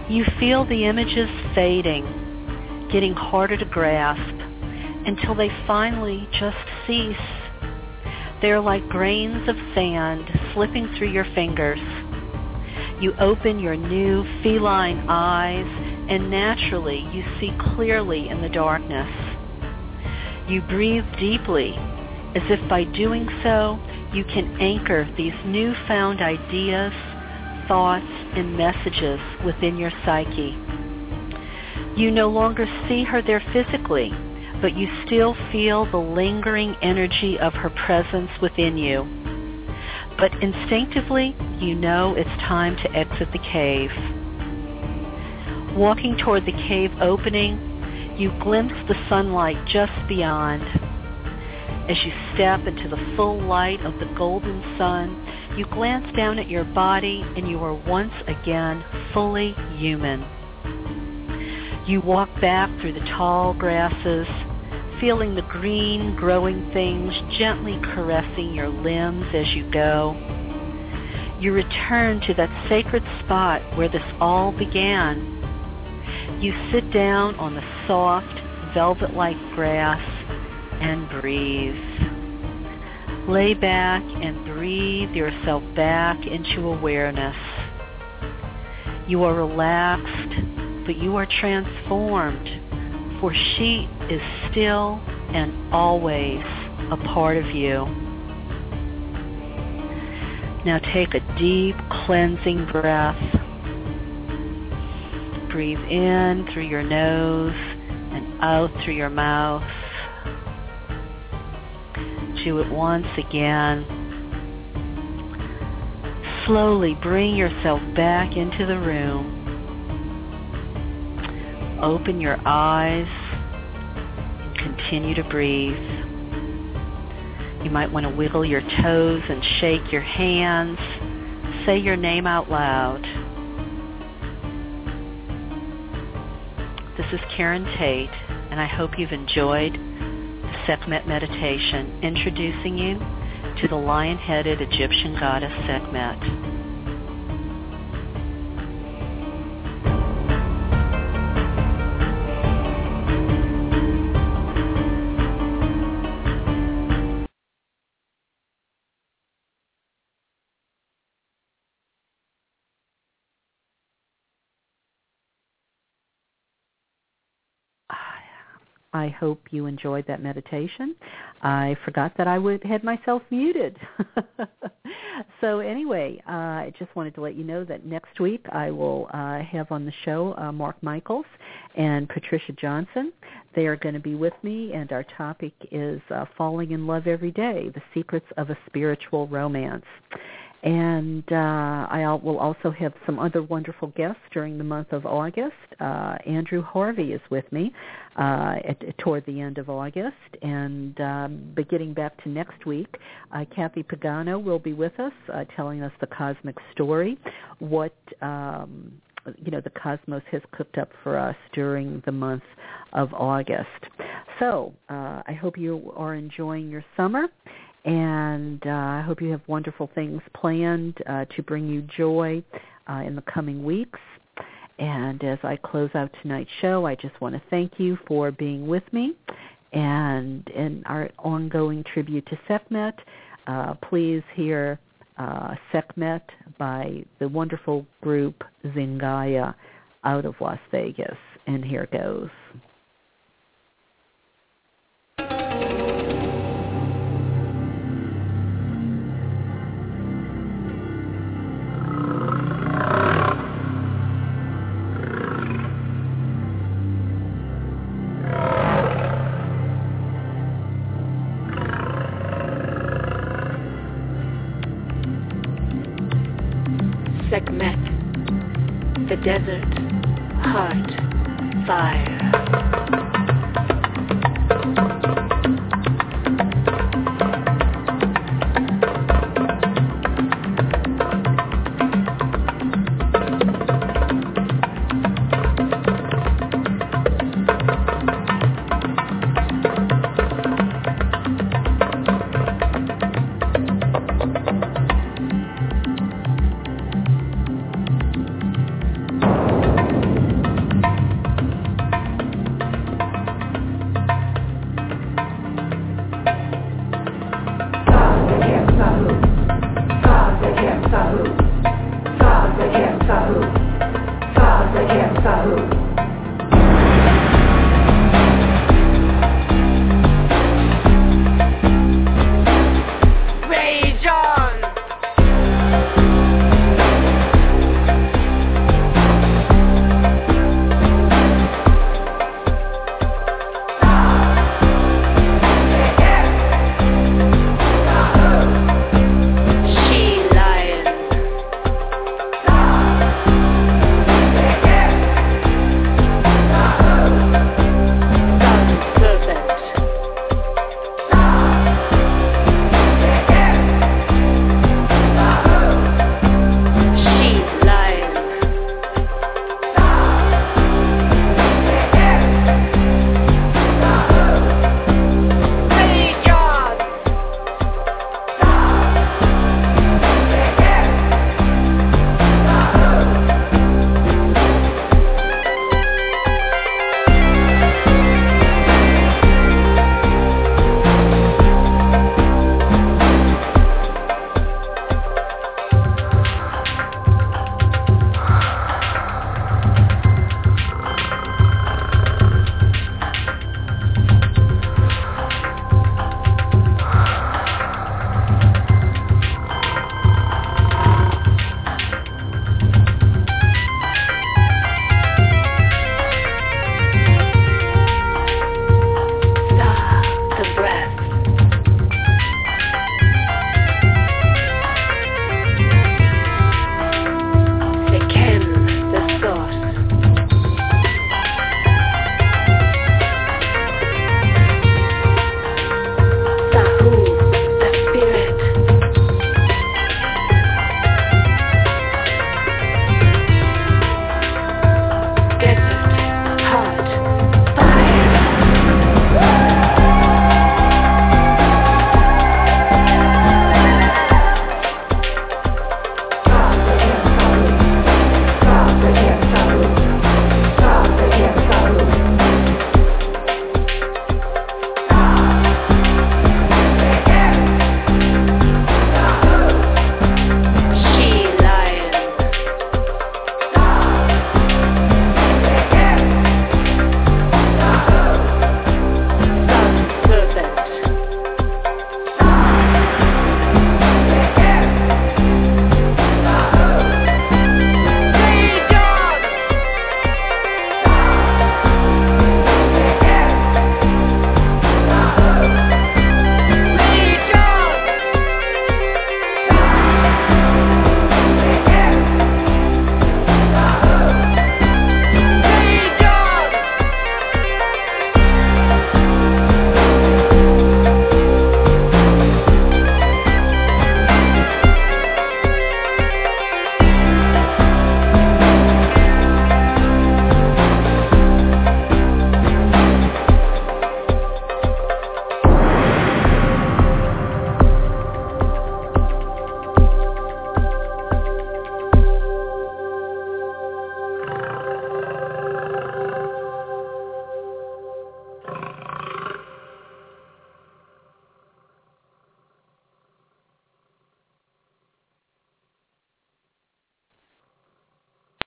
You feel the images fading, getting harder to grasp, until they finally just cease. They're like grains of sand slipping through your fingers. You open your new feline eyes, and naturally you see clearly in the darkness. You breathe deeply, as if by doing so, you can anchor these newfound ideas, thoughts, and messages within your psyche. You no longer see her there physically, but you still feel the lingering energy of her presence within you. But instinctively, you know it's time to exit the cave. Walking toward the cave opening, you glimpse the sunlight just beyond. As you step into the full light of the golden sun, you glance down at your body, and you are once again fully human. You walk back through the tall grasses, feeling the green growing things gently caressing your limbs as you go. You return to that sacred spot where this all began. You sit down on the soft, velvet-like grass and breathe. Lay back and breathe yourself back into awareness. You are relaxed, but you are transformed, for she is still and always a part of you. Now take a deep cleansing breath. Breathe in through your nose and out through your mouth. Do it once again. Slowly bring yourself back into the room. Open your eyes and continue to breathe. You might want to wiggle your toes and shake your hands. Say your name out loud. This is Karen Tate, and I hope you've enjoyed Sekhmet meditation, introducing you to the lion-headed Egyptian goddess Sekhmet. I hope you enjoyed that meditation. I forgot that I would had myself muted. So anyway, uh, I just wanted to let you know that next week I will uh, have on the show uh, Mark Michaels and Patricia Johnson. They are going to be with me, and our topic is uh, Falling in Love Every Day, The Secrets of a Spiritual Romance. And uh, I will also have some other wonderful guests during the month of August. Uh, Andrew Harvey is with me uh, at, toward the end of August. And um, but getting back to next week, uh, Kathy Pagano will be with us uh, telling us the cosmic story, what um, you know the cosmos has cooked up for us during the month of August. So uh, I hope you are enjoying your summer. And uh, I hope you have wonderful things planned uh, to bring you joy uh, in the coming weeks. And as I close out tonight's show, I just want to thank you for being with me. And in our ongoing tribute to Sekhmet, uh, please hear uh, Sekhmet by the wonderful group Zingaya out of Las Vegas. And here it goes. Sekhmet, the desert, heart, fire.